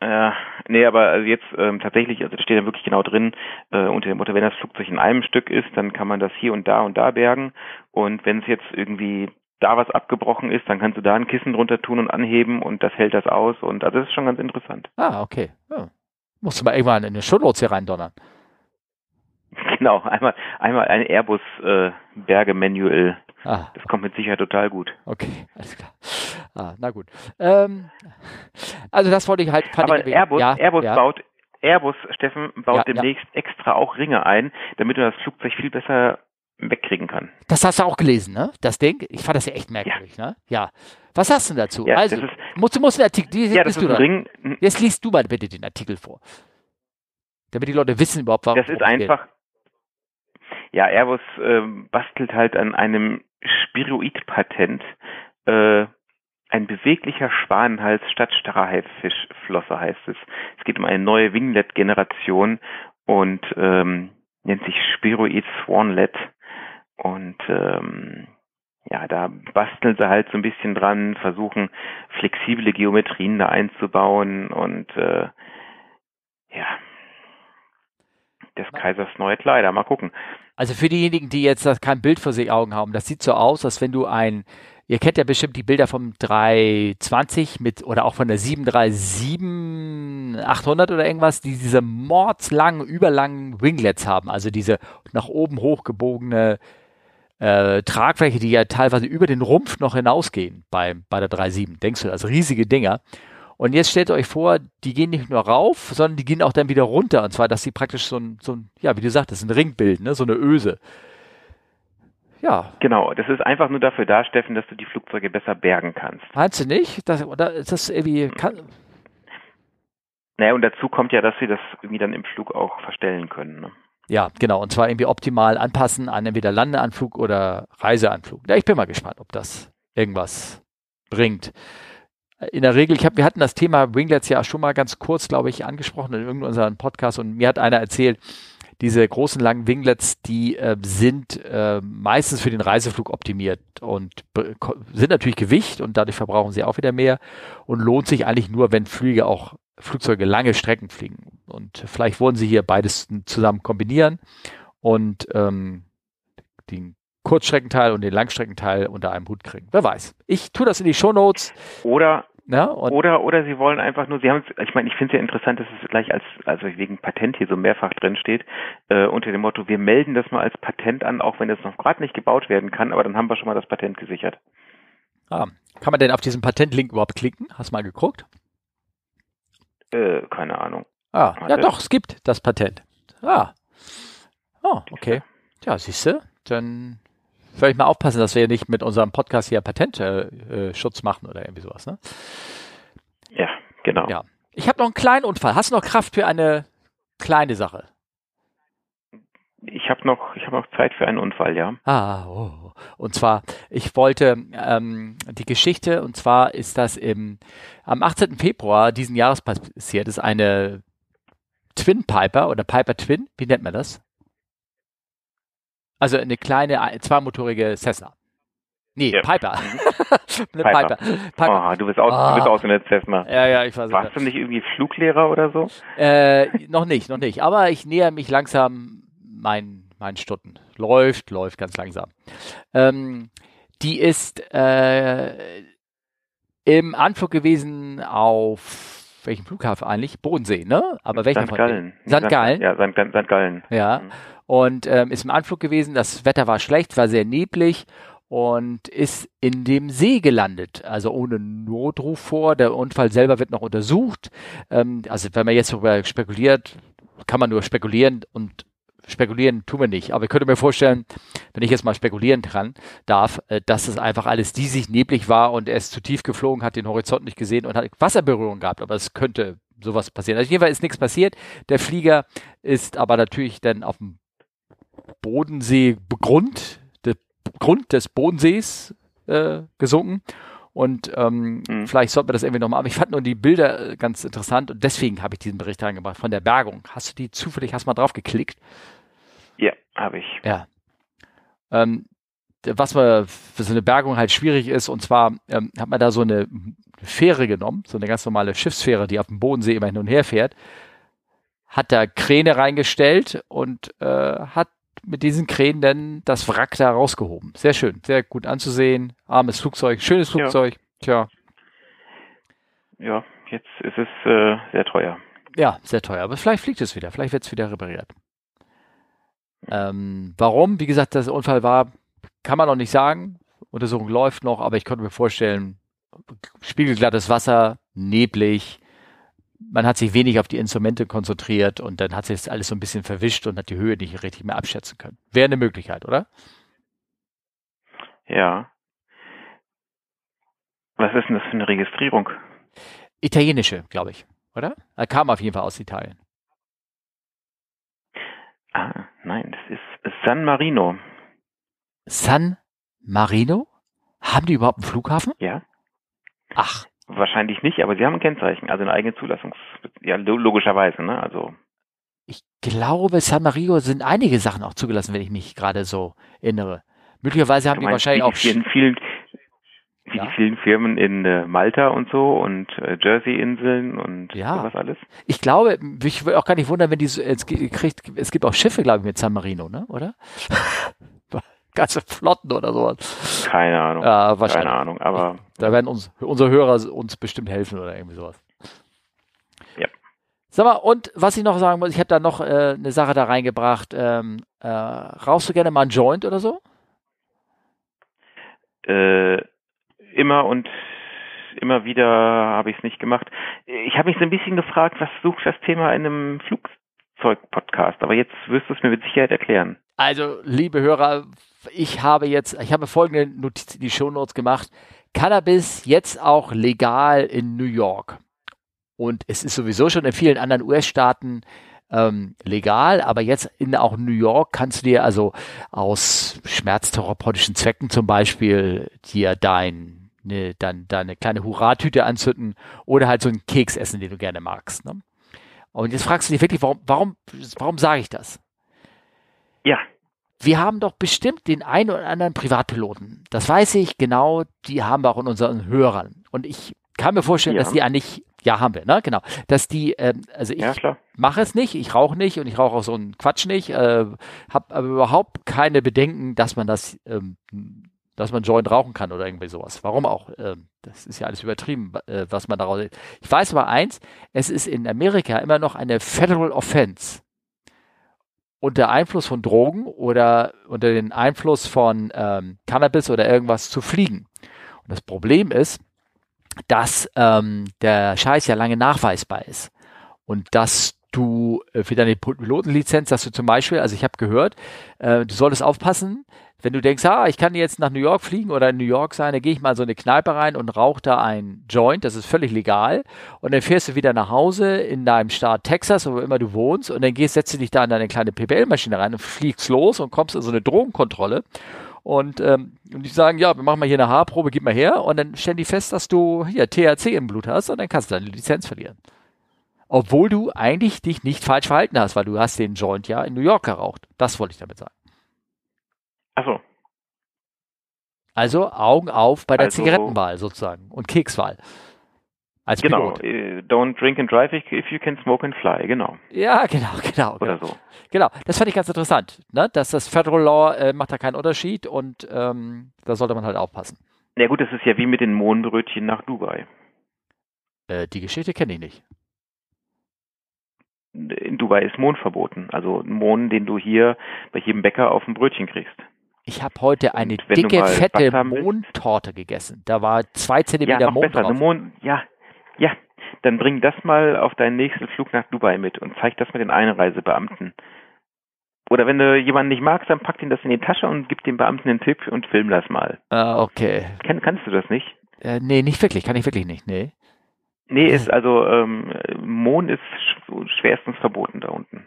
Äh, nee, aber also jetzt ähm, tatsächlich, also steht ja wirklich genau drin, äh, unter dem Motto, wenn das Flugzeug in einem Stück ist, dann kann man das hier und da und da bergen und wenn es jetzt irgendwie da was abgebrochen ist, dann kannst du da ein Kissen drunter tun und anheben und das hält das aus und also das ist schon ganz interessant. Ah, okay. Ja. Musst du mal irgendwann in den Schullots hier reindonnern. Genau, einmal, einmal ein Airbus-Berge-Manual. Äh, Ah. Das kommt mit Sicherheit total gut. Okay, alles klar. Ah, na gut. Ähm, also das wollte ich halt... Fand Aber ich Airbus, ja, Airbus ja. baut, Airbus, Steffen, baut ja, demnächst ja. extra auch Ringe ein, damit du das Flugzeug viel besser wegkriegen kann. Das hast du auch gelesen, ne? Das Ding? Ich fand das ja echt merkwürdig, ja. ne? Ja. Was hast du denn dazu? Ja, also, ist, musst, du musst einen Artikel... Die, ja, das ist ein Ring. Jetzt liest du mal bitte den Artikel vor. Damit die Leute wissen überhaupt, warum... Das ist einfach... Ja, Airbus äh, bastelt halt an einem Spiroid-Patent, äh, ein beweglicher Schwanenhals statt starrer Haifischflosse heißt es. Es geht um eine neue Winglet-Generation und ähm, nennt sich Spiroid Swanlet. Und ähm, ja, da basteln sie halt so ein bisschen dran, versuchen flexible Geometrien da einzubauen und äh, ja, des Kaisers neue Kleider. Mal gucken. Also für diejenigen, die jetzt kein Bild vor sich Augen haben, das sieht so aus, als wenn du ein, ihr kennt ja bestimmt die Bilder vom dreihundertzwanzig mit oder auch von der sieben drei sieben achthundert oder irgendwas, die diese mordslangen, überlangen Winglets haben, also diese nach oben hochgebogene äh, Tragfläche, die ja teilweise über den Rumpf noch hinausgehen bei, bei der drei sieben, denkst du, also riesige Dinger. Und jetzt stellt euch vor, die gehen nicht nur rauf, sondern die gehen auch dann wieder runter. Und zwar, dass sie praktisch so ein, so ein ja, wie du sagtest, ein Ring bilden, ne? So eine Öse. Ja. Genau, das ist einfach nur dafür da, Steffen, dass du die Flugzeuge besser bergen kannst. Meinst du nicht? Das, oder ist das irgendwie... Kann... Naja, und dazu kommt ja, dass sie das irgendwie dann im Flug auch verstellen können, ne? Ja, genau. Und zwar irgendwie optimal anpassen an entweder Landeanflug oder Reiseanflug. Ja, ich bin mal gespannt, ob das irgendwas bringt. In der Regel, ich hab, wir hatten das Thema Winglets ja schon mal ganz kurz, glaube ich, angesprochen in irgendeinem Podcast und mir hat einer erzählt, diese großen langen Winglets, die äh, sind äh, meistens für den Reiseflug optimiert und sind natürlich Gewicht und dadurch verbrauchen sie auch wieder mehr und lohnt sich eigentlich nur, wenn Flüge auch Flugzeuge lange Strecken fliegen und vielleicht wollen sie hier beides zusammen kombinieren und ähm, den Kurzstreckenteil und den Langstreckenteil unter einem Hut kriegen. Wer weiß. Ich tue das in die Shownotes. Oder Ja, oder oder sie wollen einfach nur, sie haben, ich meine, ich finde es ja interessant, dass es gleich als, also wegen Patent hier so mehrfach drin steht, äh, unter dem Motto, wir melden das mal als Patent an, auch wenn das noch gerade nicht gebaut werden kann, aber dann haben wir schon mal das Patent gesichert. Ah, kann man denn auf diesen Patentlink überhaupt klicken? Hast du mal geguckt? Äh, keine Ahnung. Ah, Warte. ja doch, es gibt das Patent. Ah, oh, okay. Ja, siehst du, dann... Vielleicht mal aufpassen, dass wir nicht mit unserem Podcast hier Patentschutz äh, machen oder irgendwie sowas, ne? Ja, genau. Ja. Ich habe noch einen kleinen Unfall. Hast du noch Kraft für eine kleine Sache? Ich habe noch, ich habe noch Zeit für einen Unfall, ja. Ah, oh. Und zwar, ich wollte ähm, die Geschichte, und zwar ist das im, am achtzehnten Februar diesen Jahres passiert, ist eine Twin Piper oder Piper Twin, wie nennt man das? Also eine kleine, zweimotorige Cessna. Nee, ja. Piper. Eine Piper. Piper. Piper. Oh, du bist aus, oh. du bist aus in der Cessna. Ja, ja, ich weiß nicht. Warst du nicht irgendwie Fluglehrer oder so? Äh, noch nicht, noch nicht. Aber ich näher mich langsam meinen mein Stunden. Läuft, läuft ganz langsam. Ähm, die ist äh, im Anflug gewesen auf welchen Flughafen eigentlich? Bodensee, ne? Aber welcher von denen? Sankt Gallen. Ja, Sankt Gallen. Ja. Mhm. Und ähm, ist im Anflug gewesen. Das Wetter war schlecht, war sehr neblig. Und ist in dem See gelandet, also ohne Notruf vor. Der Unfall selber wird noch untersucht. Ähm, also wenn man jetzt darüber spekuliert, kann man nur spekulieren und spekulieren tun wir nicht. Aber ich könnte mir vorstellen, wenn ich jetzt mal spekulieren kann, darf, äh, dass es einfach alles diesig neblig war und er ist zu tief geflogen, hat den Horizont nicht gesehen und hat Wasserberührung gehabt. Aber es könnte sowas passieren. Also jedenfalls ist nichts passiert. Der Flieger ist aber natürlich dann auf dem Bodenseegrund Grund des Bodensees äh, gesunken und ähm, mhm. vielleicht sollten wir das irgendwie nochmal, aber ich fand nur die Bilder ganz interessant und deswegen habe ich diesen Bericht reingemacht von der Bergung. Hast du die zufällig, hast du mal drauf geklickt? Ja, habe ich. Ja. Ähm, was für so eine Bergung halt schwierig ist, und zwar ähm, hat man da so eine Fähre genommen, so eine ganz normale Schiffsfähre, die auf dem Bodensee immer hin und her fährt, hat da Kräne reingestellt und äh, hat mit diesen Kränen dann das Wrack da rausgehoben. Sehr schön, sehr gut anzusehen. Armes Flugzeug, schönes Flugzeug. Ja. Tja. Ja, jetzt ist es äh, sehr teuer. Ja, sehr teuer. Aber vielleicht fliegt es wieder. Vielleicht wird es wieder repariert. Ähm, warum? Wie gesagt, dass der Unfall war, kann man noch nicht sagen. Untersuchung läuft noch, aber ich konnte mir vorstellen, spiegelglattes Wasser, neblig. Man hat sich wenig auf die Instrumente konzentriert und dann hat sich das alles so ein bisschen verwischt und hat die Höhe nicht richtig mehr abschätzen können. Wäre eine Möglichkeit, oder? Ja. Was ist denn das für eine Registrierung? Italienische, glaube ich, oder? Er kam auf jeden Fall aus Italien. Ah, nein, das ist San Marino. San Marino? Haben die überhaupt einen Flughafen? Ja. Ach. Wahrscheinlich nicht, aber sie haben ein Kennzeichen, also eine eigene Zulassungs... Ja, logischerweise, ne? Also ich glaube, San Marino sind einige Sachen auch zugelassen, wenn ich mich gerade so erinnere. Möglicherweise haben du die meinst, wahrscheinlich die auch... Vielen, vielen, die ja? vielen Firmen in äh, Malta und so und äh, Jersey-Inseln und ja. sowas alles. Ich glaube, ich würde auch gar nicht wundern, wenn die... So, es, kriegt, es gibt auch Schiffe, glaube ich, mit San Marino, ne? Oder? Ganze Flotten oder sowas. Keine Ahnung. Ja, wahrscheinlich. Keine Ahnung, aber... Da werden uns, unsere Hörer uns bestimmt helfen oder irgendwie sowas. Ja. Sag mal, und was ich noch sagen muss, ich habe da noch äh, eine Sache da reingebracht. Ähm, äh, rauchst du gerne mal einen Joint oder so? Äh, immer und immer wieder habe ich es nicht gemacht. Ich habe mich so ein bisschen gefragt, was sucht das Thema in einem Flugzeug-Podcast? Aber jetzt wirst du es mir mit Sicherheit erklären. Also, liebe Hörer, ich habe jetzt, ich habe folgende Notiz in die Shownotes gemacht. Cannabis jetzt auch legal in New York. Und es ist sowieso schon in vielen anderen U S-Staaten ähm, legal, aber jetzt in auch New York kannst du dir also aus schmerztherapeutischen Zwecken zum Beispiel dir dein, ne, dein, deine kleine Hurra-Tüte anzünden oder halt so einen Keks essen, den du gerne magst. Ne? Und jetzt fragst du dich wirklich, warum, warum, warum sage ich das? Ja. Wir haben doch bestimmt den einen oder anderen Privatpiloten. Das weiß ich genau, die haben wir auch in unseren Hörern. Und ich kann mir vorstellen, ja. dass die eigentlich, ja haben wir, ne, genau, dass die, ähm, also ich ja, mache es nicht, ich rauche nicht und ich rauche auch so einen Quatsch nicht, äh, habe aber überhaupt keine Bedenken, dass man das, ähm, dass man Joint rauchen kann oder irgendwie sowas. Warum auch? Ähm, das ist ja alles übertrieben, äh, was man daraus... Ich weiß aber eins, es ist in Amerika immer noch eine Federal Offense. Unter Einfluss von Drogen oder unter den Einfluss von ähm, Cannabis oder irgendwas zu fliegen. Und das Problem ist, dass ähm, der Scheiß ja lange nachweisbar ist. Und dass du äh, für deine Pilotenlizenz, dass du zum Beispiel, also ich habe gehört, äh, du solltest aufpassen, wenn du denkst, ah, ich kann jetzt nach New York fliegen oder in New York sein, dann gehe ich mal in so eine Kneipe rein und rauche da ein Joint, das ist völlig legal. Und dann fährst du wieder nach Hause in deinem Staat Texas, wo immer du wohnst, und dann gehst, setzt du dich da in deine kleine P B L-Maschine rein und fliegst los und kommst in so eine Drogenkontrolle. Und, ähm, und die sagen, ja, wir machen mal hier eine Haarprobe, gib mal her. Und dann stellen die fest, dass du hier T H C im Blut hast und dann kannst du deine Lizenz verlieren. Obwohl du eigentlich dich nicht falsch verhalten hast, weil du hast den Joint ja in New York geraucht. Das wollte ich damit sagen. Ach so. Also Augen auf bei der also, Zigarettenwahl sozusagen und Kekswahl. Als genau. Pilot. Don't drink and drive if you can smoke and fly. Genau. Ja, genau, genau. Oder genau. so. Genau. Das fand ich ganz interessant, ne? Dass das Federal Law äh, macht da keinen Unterschied und ähm, da sollte man halt aufpassen. Na gut, das ist ja wie mit den Mohnbrötchen nach Dubai. Äh, die Geschichte kenne ich nicht. In Dubai ist Mohn verboten. Also Mohn, den du hier bei jedem Bäcker auf dem Brötchen kriegst. Ich habe heute eine dicke, fette Mohntorte gegessen. Da war zwei Zentimeter Mohn drauf. Ja, noch besser. Mohn, ja, ja. Dann bring das mal auf deinen nächsten Flug nach Dubai mit und zeig das mal den Einreisebeamten. Oder wenn du jemanden nicht magst, dann pack den das in die Tasche und gib dem Beamten einen Tipp und film das mal. Ah, okay. Kann, kannst du das nicht? Äh, nee, nicht wirklich. Kann ich wirklich nicht, nee. Nee, ist also ähm, Mohn ist schwerstens verboten da unten.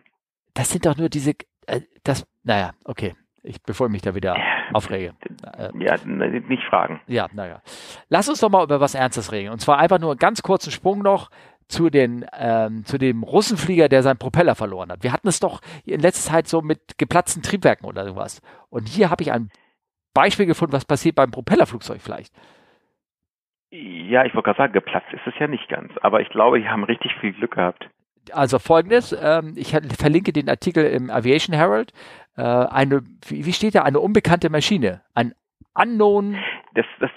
Das sind doch nur diese, äh, das, naja, okay, ich, bevor ich mich da wieder aufrege. Äh, ja, nicht fragen. Ja, naja. Lass uns doch mal über was Ernstes reden. Und zwar einfach nur einen ganz kurzen Sprung noch zu, den, ähm, zu dem Russenflieger, der seinen Propeller verloren hat. Wir hatten es doch in letzter Zeit so mit geplatzten Triebwerken oder sowas. Und hier habe ich ein Beispiel gefunden, was passiert beim Propellerflugzeug vielleicht. Ja, ich wollte gerade sagen, geplatzt ist es ja nicht ganz. Aber ich glaube, die haben richtig viel Glück gehabt. Also folgendes, ähm, ich verlinke den Artikel im Aviation Herald. Äh, eine, wie steht da? Eine unbekannte Maschine. Ein unknown... Das, das,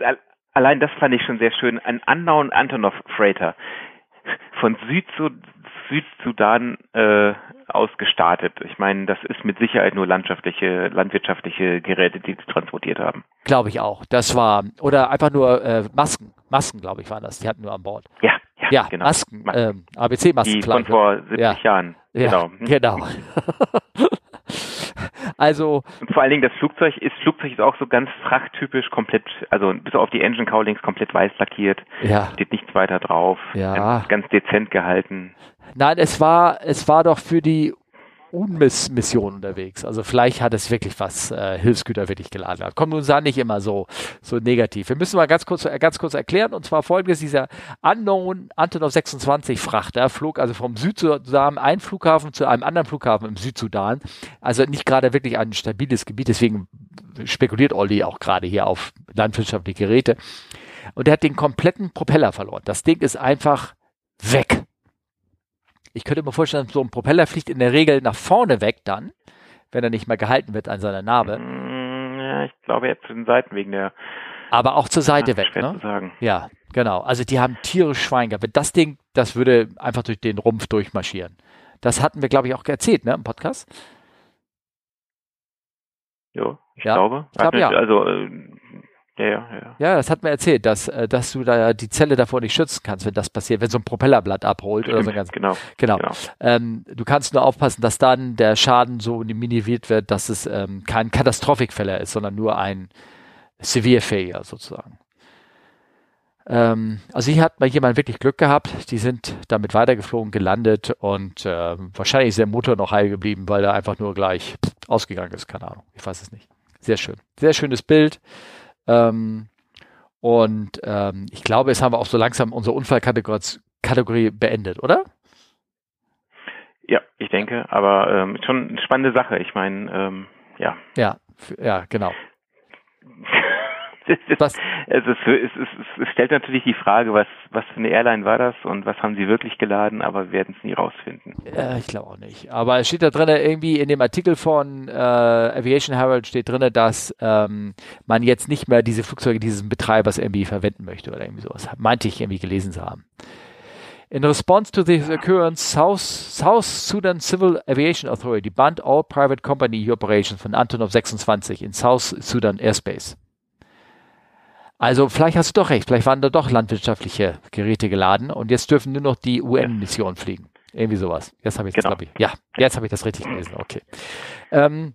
allein das fand ich schon sehr schön. Ein unknown Antonov Freighter. Von Südsud- Südsudan äh, aus gestartet. Ich meine, das ist mit Sicherheit nur landschaftliche, landwirtschaftliche Geräte, die sie transportiert haben. Glaube ich auch. Das war... Oder einfach nur äh, Masken. Masken, glaube ich, waren das. Die hatten nur an Bord. Ja, ja, ja genau. Masken, Masken. Äh, A B C-Masken. Die von vor siebzig ja. Jahren. Ja, genau. genau. Also... Und vor allen Dingen das Flugzeug ist, Flugzeug ist auch so ganz frachttypisch komplett, also bis auf die Engine Cowlings komplett weiß lackiert. Ja. Steht nichts weiter drauf. Ja. Ganz, ganz dezent gehalten. Nein, es war, es war doch für die Unmiss-Mission unterwegs. Also vielleicht hat es wirklich was äh, Hilfsgüter wirklich geladen. Kommt uns da nicht immer so, so negativ. Wir müssen mal ganz kurz, ganz kurz erklären, und zwar folgendes: Dieser Unknown Antonov sechsundzwanzig Frachter flog also vom Südsudan einen Flughafen zu einem anderen Flughafen im Südsudan. Also nicht gerade wirklich ein stabiles Gebiet. Deswegen spekuliert Olli auch gerade hier auf landwirtschaftliche Geräte. Und er hat den kompletten Propeller verloren. Das Ding ist einfach weg. Ich könnte mir vorstellen, so ein Propeller fliegt in der Regel nach vorne weg dann, wenn er nicht mehr gehalten wird an seiner Narbe. Ja, ich glaube, er hat zu den Seiten wegen der... Aber auch zur Seite weg, ne? Zu sagen. Ja, genau. Also die haben tierisch Schwein gehabt. Das Ding, das würde einfach durch den Rumpf durchmarschieren. Das hatten wir, glaube ich, auch erzählt, ne, im Podcast. Jo, ich ja, glaube. Ich glaube, ja. Also... Äh, Ja, ja, ja. ja, das hat mir erzählt, dass, dass du da die Zelle davor nicht schützen kannst, wenn das passiert, wenn so ein Propellerblatt abholt. Stimmt, oder so ganz. Genau. genau. genau. Ähm, du kannst nur aufpassen, dass dann der Schaden so minimiert wird, dass es ähm, kein Katastrophenfälle ist, sondern nur ein Severe Failure sozusagen. Ähm, also hier hat mal jemand wirklich Glück gehabt. Die sind damit weitergeflogen, gelandet und äh, wahrscheinlich ist der Motor noch heil geblieben, weil er einfach nur gleich ausgegangen ist. Keine Ahnung, ich weiß es nicht. Sehr schön. Sehr schönes Bild. Ähm, und ähm, ich glaube, jetzt haben wir auch so langsam unsere Unfallkategorie Kategorie beendet, oder? Ja, ich denke, aber ähm, schon eine spannende Sache. Ich meine, ähm, ja. Ja, ja, genau. es, ist, was? Es, ist, es, ist, es stellt natürlich die Frage, was, was für eine Airline war das und was haben sie wirklich geladen, aber wir werden es nie rausfinden. Äh, ich glaube auch nicht. Aber es steht da drin, irgendwie in dem Artikel von äh, Aviation Herald steht drin, dass ähm, man jetzt nicht mehr diese Flugzeuge dieses Betreibers irgendwie verwenden möchte oder irgendwie sowas. Meinte ich irgendwie gelesen zu haben. In response to this occurrence, South, South Sudan Civil Aviation Authority banned all private company operations von Antonov sechsundzwanzig in South Sudan Airspace. Also vielleicht hast du doch recht, vielleicht waren da doch landwirtschaftliche Geräte geladen und jetzt dürfen nur noch die U N-Missionen fliegen. Irgendwie sowas. Jetzt habe ich, genau. ich, ja, jetzt hab ich das richtig gelesen. Okay. Ähm,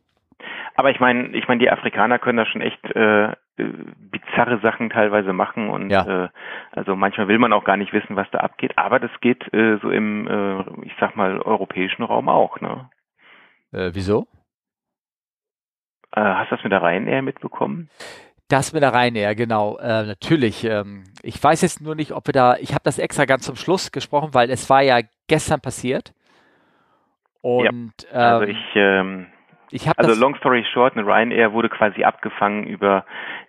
Aber ich meine, ich meine, die Afrikaner können da schon echt äh, bizarre Sachen teilweise machen und ja. äh, also manchmal will man auch gar nicht wissen, was da abgeht. Aber das geht äh, so im, äh, ich sag mal, europäischen Raum auch. Ne? Äh, wieso? Äh, hast du das mit der Ryanair mitbekommen? Das mit der Ryanair, genau. Äh, natürlich. Ähm, ich weiß jetzt nur nicht, ob wir da, ich habe das extra ganz zum Schluss gesprochen, weil es war ja gestern passiert. Und ja, also ähm, ich... Ähm, Ich hab also long story short, eine Ryanair wurde quasi abgefangen über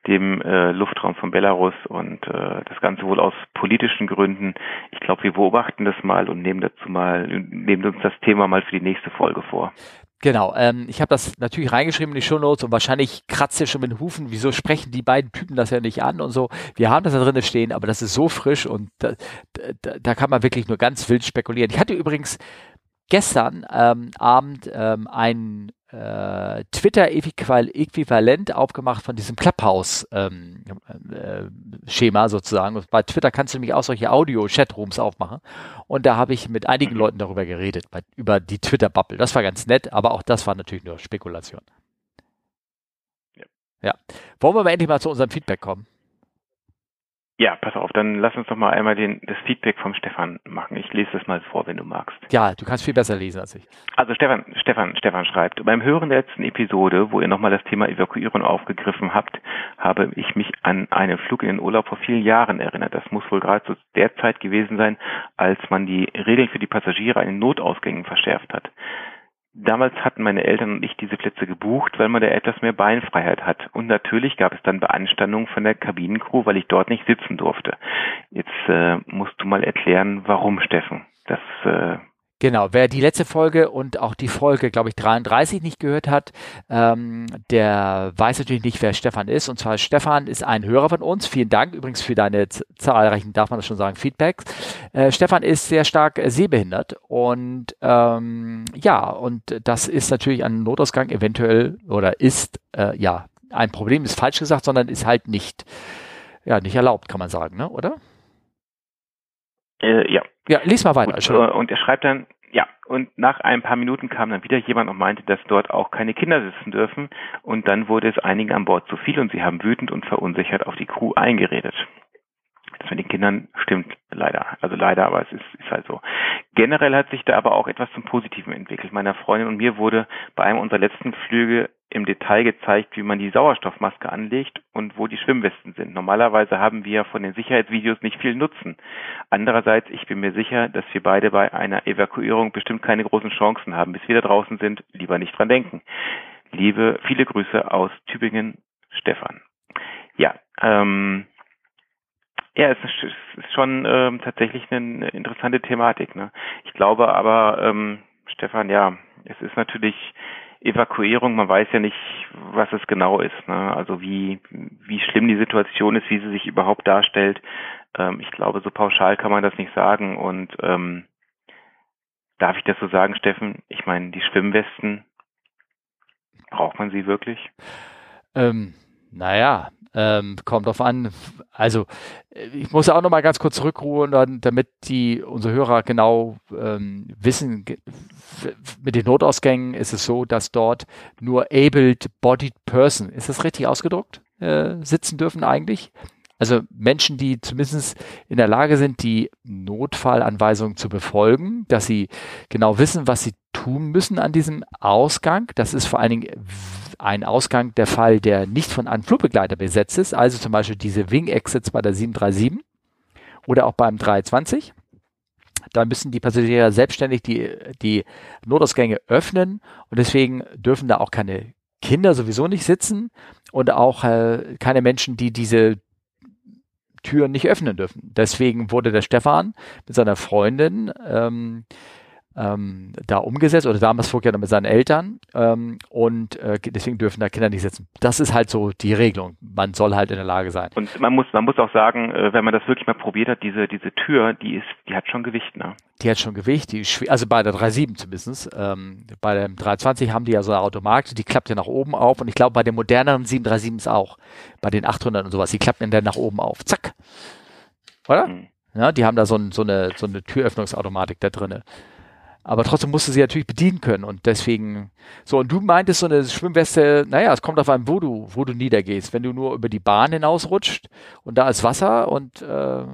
dem äh, Luftraum von Belarus und äh, das Ganze wohl aus politischen Gründen. Ich glaube, wir beobachten das mal und nehmen dazu mal, nehmen uns das Thema mal für die nächste Folge vor. Genau, ähm, ich habe das natürlich reingeschrieben in die Shownotes und wahrscheinlich kratzt ihr schon mit den Hufen, wieso sprechen die beiden Typen das ja nicht an und so. Wir haben das da drin stehen, aber das ist so frisch und da, da, da kann man wirklich nur ganz wild spekulieren. Ich hatte übrigens gestern ähm, Abend ähm, einen Twitter-Äquivalent aufgemacht von diesem Clubhouse-Schema sozusagen. Und bei Twitter kannst du nämlich auch solche Audio-Chatrooms aufmachen. Und da habe ich mit einigen Leuten darüber geredet, bei, über die Twitter-Bubble. Das war ganz nett, aber auch das war natürlich nur Spekulation. Ja. Ja. Wollen wir mal endlich mal zu unserem Feedback kommen? Ja, pass auf, dann lass uns doch mal einmal den, das Feedback vom Stefan machen. Ich lese das mal vor, wenn du magst. Ja, du kannst viel besser lesen als ich. Also Stefan, Stefan, Stefan schreibt, beim Hören der letzten Episode, wo ihr nochmal das Thema Evakuieren aufgegriffen habt, habe ich mich an einen Flug in den Urlaub vor vielen Jahren erinnert. Das muss wohl gerade zu der Zeit gewesen sein, als man die Regeln für die Passagiere an den Notausgängen verschärft hat. Damals hatten meine Eltern und ich diese Plätze gebucht, weil man da etwas mehr Beinfreiheit hat. Und natürlich gab es dann Beanstandungen von der Kabinencrew, weil ich dort nicht sitzen durfte. Jetzt äh, musst du mal erklären, warum, Steffen. Das, äh genau, wer die letzte Folge und auch die Folge, glaube ich, dreiunddreißig nicht gehört hat, ähm, der weiß natürlich nicht, wer Stefan ist. Und zwar Stefan ist ein Hörer von uns. Vielen Dank übrigens für deine zahlreichen, darf man das schon sagen, Feedbacks. Äh, Stefan ist sehr stark äh, sehbehindert und ähm, ja, und das ist natürlich ein Notausgang eventuell oder ist, äh, ja, ein Problem ist falsch gesagt, sondern ist halt nicht, ja, nicht erlaubt, kann man sagen, ne, oder? Äh, ja. Ja, lies mal weiter. Und, und er schreibt dann, ja, und nach ein paar Minuten kam dann wieder jemand und meinte, dass dort auch keine Kinder sitzen dürfen. Und dann wurde es einigen an Bord zu viel und sie haben wütend und verunsichert auf die Crew eingeredet. Das mit den Kindern stimmt leider. Also leider, aber es ist, ist halt so. Generell hat sich da aber auch etwas zum Positiven entwickelt. Meiner Freundin und mir wurde bei einem unserer letzten Flüge im Detail gezeigt, wie man die Sauerstoffmaske anlegt und wo die Schwimmwesten sind. Normalerweise haben wir von den Sicherheitsvideos nicht viel Nutzen. Andererseits, ich bin mir sicher, dass wir beide bei einer Evakuierung bestimmt keine großen Chancen haben. Bis wir da draußen sind, lieber nicht dran denken. Liebe, viele Grüße aus Tübingen, Stefan. Ja, ähm... Ja, es ist schon ähm, tatsächlich eine interessante Thematik. Ne? Ich glaube aber, ähm, Stefan, ja, es ist natürlich Evakuierung. Man weiß ja nicht, was es genau ist. Ne? Also wie wie schlimm die Situation ist, wie sie sich überhaupt darstellt. Ähm, ich glaube, so pauschal kann man das nicht sagen. Und ähm, darf ich das so sagen, Steffen? Ich meine, die Schwimmwesten, braucht man sie wirklich? Ähm. Naja, ähm, kommt drauf an. Also ich muss auch noch mal ganz kurz zurückruhen, damit die unsere Hörer genau ähm, wissen, mit den Notausgängen ist es so, dass dort nur abled-bodied person, ist das richtig ausgedruckt, äh, sitzen dürfen eigentlich? Also Menschen, die zumindest in der Lage sind, die Notfallanweisungen zu befolgen, dass sie genau wissen, was sie tun müssen an diesem Ausgang. Das ist vor allen Dingen ein Ausgang der Fall, der nicht von einem Flugbegleiter besetzt ist, also zum Beispiel diese Wing-Exits bei der sieben drei sieben oder auch beim drei zwanzig. Da müssen die Passagiere selbstständig die, die Notausgänge öffnen und deswegen dürfen da auch keine Kinder sowieso nicht sitzen und auch äh, keine Menschen, die diese Türen nicht öffnen dürfen. Deswegen wurde der Stefan mit seiner Freundin ähm, ähm, da umgesetzt oder damals flog er dann mit seinen Eltern ähm, und äh, deswegen dürfen da Kinder nicht sitzen. Das ist halt so die Regelung. Man soll halt in der Lage sein. Und man muss, man muss auch sagen, wenn man das wirklich mal probiert hat, diese, diese Tür, die ist, die hat schon Gewicht, ne? Die hat schon Gewicht, die ist also bei der drei sieben zumindest. Ähm, bei dem drei zwanzig haben die ja so eine Automatik, die klappt ja nach oben auf und ich glaube bei den moderneren sieben drei sieben ist auch. Bei den achthundert und sowas, die klappen dann nach oben auf. Zack. Oder? Mhm. Ja, die haben da so, ein, so, eine, so eine Türöffnungsautomatik da drinne. Aber trotzdem musst du sie natürlich bedienen können und deswegen, so, und du meintest, so eine Schwimmweste, naja, es kommt auf einen, wo du, wo du niedergehst, wenn du nur über die Bahn hinausrutscht und da ist Wasser und, äh,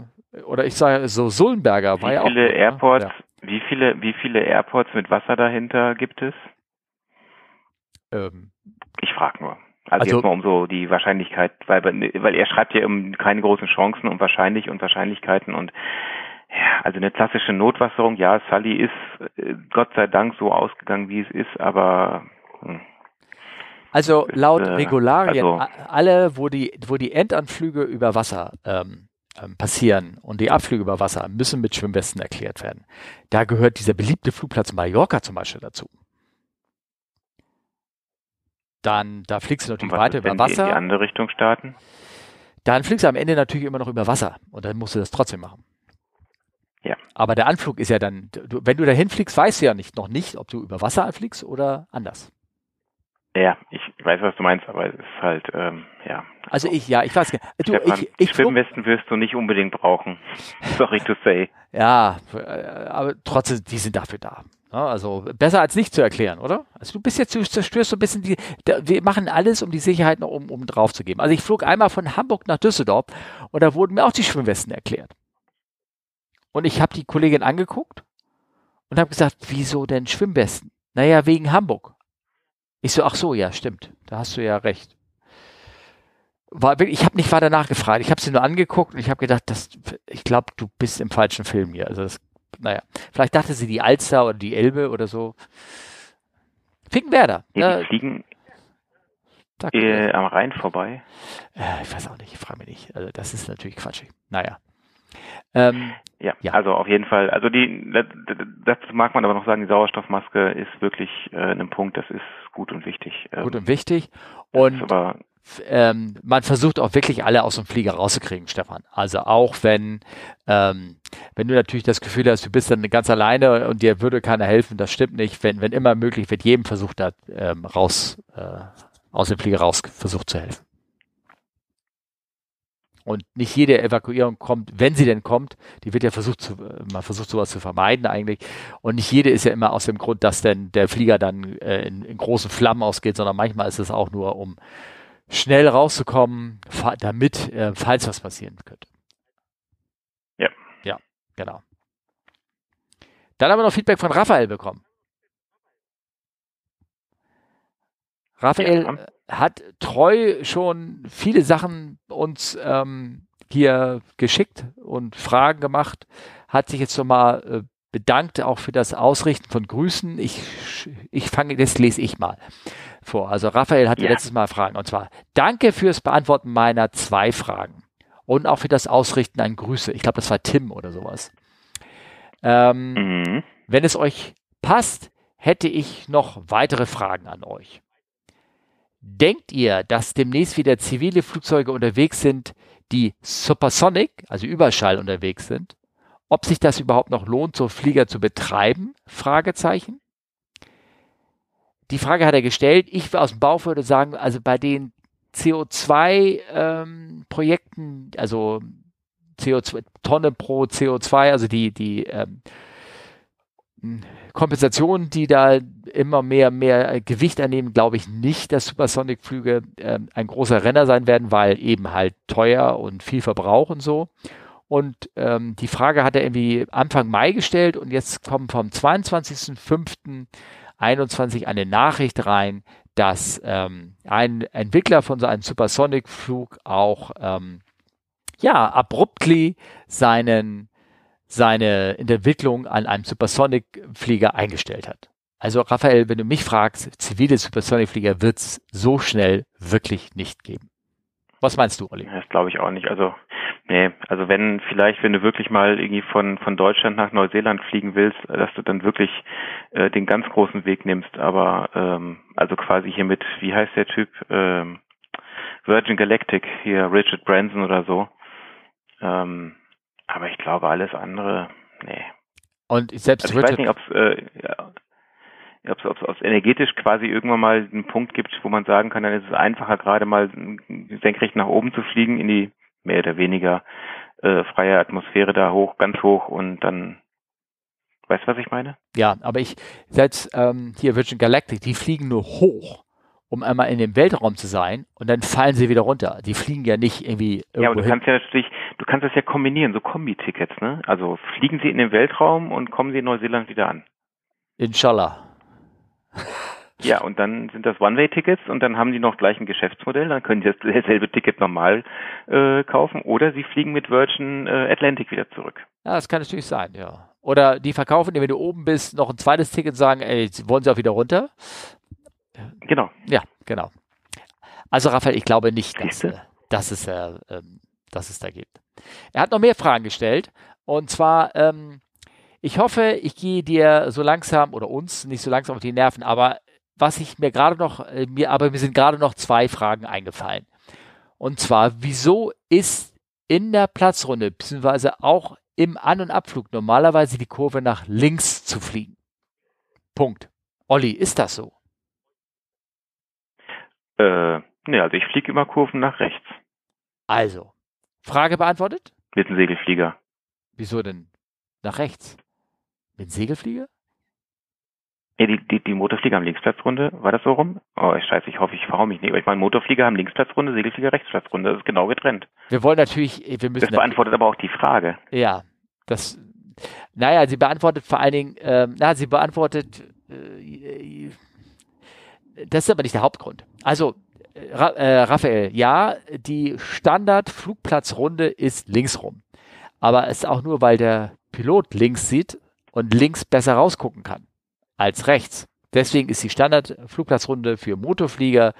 oder ich sage so Sullenberger, war ja auch. Wie viele Airports, ja. wie viele, wie viele Airports mit Wasser dahinter gibt es? Ähm, ich frage nur. Also, also jetzt mal um so die Wahrscheinlichkeit, weil, weil er schreibt ja um keine großen Chancen und wahrscheinlich und Wahrscheinlichkeiten und ja, also eine klassische Notwasserung, ja, Sully ist äh, Gott sei Dank so ausgegangen, wie es ist, aber... Hm. Also laut äh, Regularien, also, alle, wo die, wo die Endanflüge über Wasser ähm, passieren und die Abflüge über Wasser, müssen mit Schwimmwesten erklärt werden. Da gehört dieser beliebte Flugplatz Mallorca zum Beispiel dazu. Dann, da fliegst du natürlich weiter über Wasser. Wenn die in die andere Richtung starten? Dann fliegst du am Ende natürlich immer noch über Wasser und dann musst du das trotzdem machen. Ja. Aber der Anflug ist ja dann, du, wenn du dahin fliegst, weißt du ja nicht, noch nicht, ob du über Wasser anfliegst oder anders. Ja, ich weiß, was du meinst, aber es ist halt, ähm, ja. Also ich, ja, ich weiß gar nicht. Du, Stefan, ich, ich Schwimmwesten wirst du nicht unbedingt brauchen. Sorry to say. Ja, aber trotzdem, die sind dafür da. Also besser als nicht zu erklären, oder? Also du bist jetzt, du zerstörst so ein bisschen die, wir machen alles, um die Sicherheit noch oben, oben drauf zu geben. Also ich flog einmal von Hamburg nach Düsseldorf und da wurden mir auch die Schwimmwesten erklärt. Und ich habe die Kollegin angeguckt und habe gesagt, wieso denn Schwimmwesten? Naja, wegen Hamburg. Ich so, ach so, ja, stimmt. Da hast du ja recht. War, ich habe nicht weiter nachgefragt. Ich habe sie nur angeguckt und ich habe gedacht, das, ich glaube, du bist im falschen Film hier. Also, das, naja, vielleicht dachte sie die Alster oder die Elbe oder so. Finkenwerder. Nee, die fliegen äh, am Rhein vorbei. Äh, ich weiß auch nicht, ich frage mich nicht. Also, das ist natürlich quatschig. Naja. Ähm, ja, ja, also auf jeden Fall. Also die, das, das mag man aber noch sagen, die Sauerstoffmaske ist wirklich äh, ein Punkt, das ist gut und wichtig. Ähm, gut und wichtig. Und aber, ähm, man versucht auch wirklich alle aus dem Flieger rauszukriegen, Stefan. Also auch wenn, ähm, wenn du natürlich das Gefühl hast, du bist dann ganz alleine und dir würde keiner helfen, das stimmt nicht. Wenn, wenn immer möglich, wird jedem versucht, da ähm, raus, äh, aus dem Flieger raus versucht zu helfen. Und nicht jede Evakuierung kommt, wenn sie denn kommt, die wird ja versucht, zu, man versucht sowas zu vermeiden eigentlich. Und nicht jede ist ja immer aus dem Grund, dass denn der Flieger dann äh, in, in großen Flammen ausgeht, sondern manchmal ist es auch nur, um schnell rauszukommen, damit, äh, falls was passieren könnte. Ja. Ja, genau. Dann haben wir noch Feedback von Raphael bekommen. Raphael ja, hat treu schon viele Sachen uns ähm, hier geschickt und Fragen gemacht, hat sich jetzt nochmal äh, bedankt, auch für das Ausrichten von Grüßen. Ich, ich fange, das lese ich mal vor. Also Raphael hatte ja. letztes Mal Fragen und zwar, danke fürs Beantworten meiner zwei Fragen und auch für das Ausrichten an Grüße. Ich glaube, das war Tim oder sowas. Ähm, mhm. Wenn es euch passt, hätte ich noch weitere Fragen an euch. Denkt ihr, dass demnächst wieder zivile Flugzeuge unterwegs sind, die supersonic, also Überschall unterwegs sind? Ob sich das überhaupt noch lohnt, so Flieger zu betreiben? Fragezeichen. Die Frage hat er gestellt. Ich aus dem Bauch würde sagen, also bei den C O zwei-Projekten, ähm, also C O zwei, Tonne pro C O zwei, also die, die ähm, Kompensationen, die da immer mehr, mehr Gewicht annehmen, glaube ich nicht, dass Supersonic-Flüge äh, ein großer Renner sein werden, weil eben halt teuer und viel Verbrauch und so. Und ähm, die Frage hat er irgendwie Anfang Mai gestellt und jetzt kommt vom zweiundzwanzigsten fünften einundzwanzig eine Nachricht rein, dass ähm, ein Entwickler von so einem Supersonic-Flug auch ähm, ja, abruptly seinen seine Entwicklung an einem Supersonic-Flieger eingestellt hat. Also Raphael, wenn du mich fragst, zivile Supersonic-Flieger wird es so schnell wirklich nicht geben. Was meinst du, Olli? Das glaube ich auch nicht. Also nee, also wenn vielleicht, wenn du wirklich mal irgendwie von von Deutschland nach Neuseeland fliegen willst, dass du dann wirklich äh, den ganz großen Weg nimmst. Aber ähm, also quasi hier mit, wie heißt der Typ? Ähm, Virgin Galactic hier, Richard Branson oder so. Ähm, Aber ich glaube, alles andere, nee. Und selbst also ich weiß nicht, ob es äh, ja, energetisch quasi irgendwann mal einen Punkt gibt, wo man sagen kann, dann ist es einfacher, gerade mal senkrecht nach oben zu fliegen, in die mehr oder weniger äh, freie Atmosphäre da hoch, ganz hoch und dann Weißt du, was ich meine? Ja, aber ich, selbst ähm, hier Virgin Galactic, die fliegen nur hoch, um einmal in dem Weltraum zu sein, und dann fallen sie wieder runter. Die fliegen ja nicht irgendwie irgendwo. Ja, aber du hin. kannst ja natürlich, du kannst das ja kombinieren, so Kombi-Tickets, ne? Also fliegen sie in den Weltraum und kommen sie in Neuseeland wieder an. Inshallah. Ja, und dann sind das One-Way-Tickets und dann haben die noch gleich ein Geschäftsmodell, dann können sie dasselbe Ticket normal äh, kaufen, oder sie fliegen mit Virgin äh, Atlantic wieder zurück. Ja, das kann natürlich sein, ja. Oder die verkaufen dir, wenn du oben bist, noch ein zweites Ticket und sagen, ey, wollen sie auch wieder runter? Genau. Ja, genau. Also Raphael, ich glaube nicht, dass, äh, dass, es, äh, äh, dass es da gibt. Er hat noch mehr Fragen gestellt, und zwar... Ähm, Ich hoffe, ich gehe dir so langsam oder uns nicht so langsam auf die Nerven, aber was ich mir gerade noch, mir, aber mir sind gerade noch zwei Fragen eingefallen. Und zwar, wieso ist in der Platzrunde, beziehungsweise auch im An- und Abflug normalerweise die Kurve nach links zu fliegen? Punkt. Olli, ist das so? Äh, ne, also ich fliege immer Kurven nach rechts. Also, Frage beantwortet? Mit dem Segelflieger. Wieso denn nach rechts? Mit Segelflieger? Ja, die, die, die Motorflieger haben Linksplatzrunde. War das so rum? Oh, scheiße, ich hoffe, ich verhaue mich nicht. Aber ich meine, Motorflieger haben Linksplatzrunde, Segelflieger Rechtsplatzrunde. Das ist genau getrennt. Wir wollen natürlich... Wir müssen das beantwortet aber auch die Frage. Ja, das... Naja, sie beantwortet vor allen Dingen... Äh, na, sie beantwortet... Äh, das ist aber nicht der Hauptgrund. Also, Ra äh, Raphael, ja, die Standard-Flugplatzrunde ist links rum. Aber es ist auch nur, weil der Pilot links sieht und links besser rausgucken kann als rechts. Deswegen ist die Standard-Flugplatzrunde für Motorflieger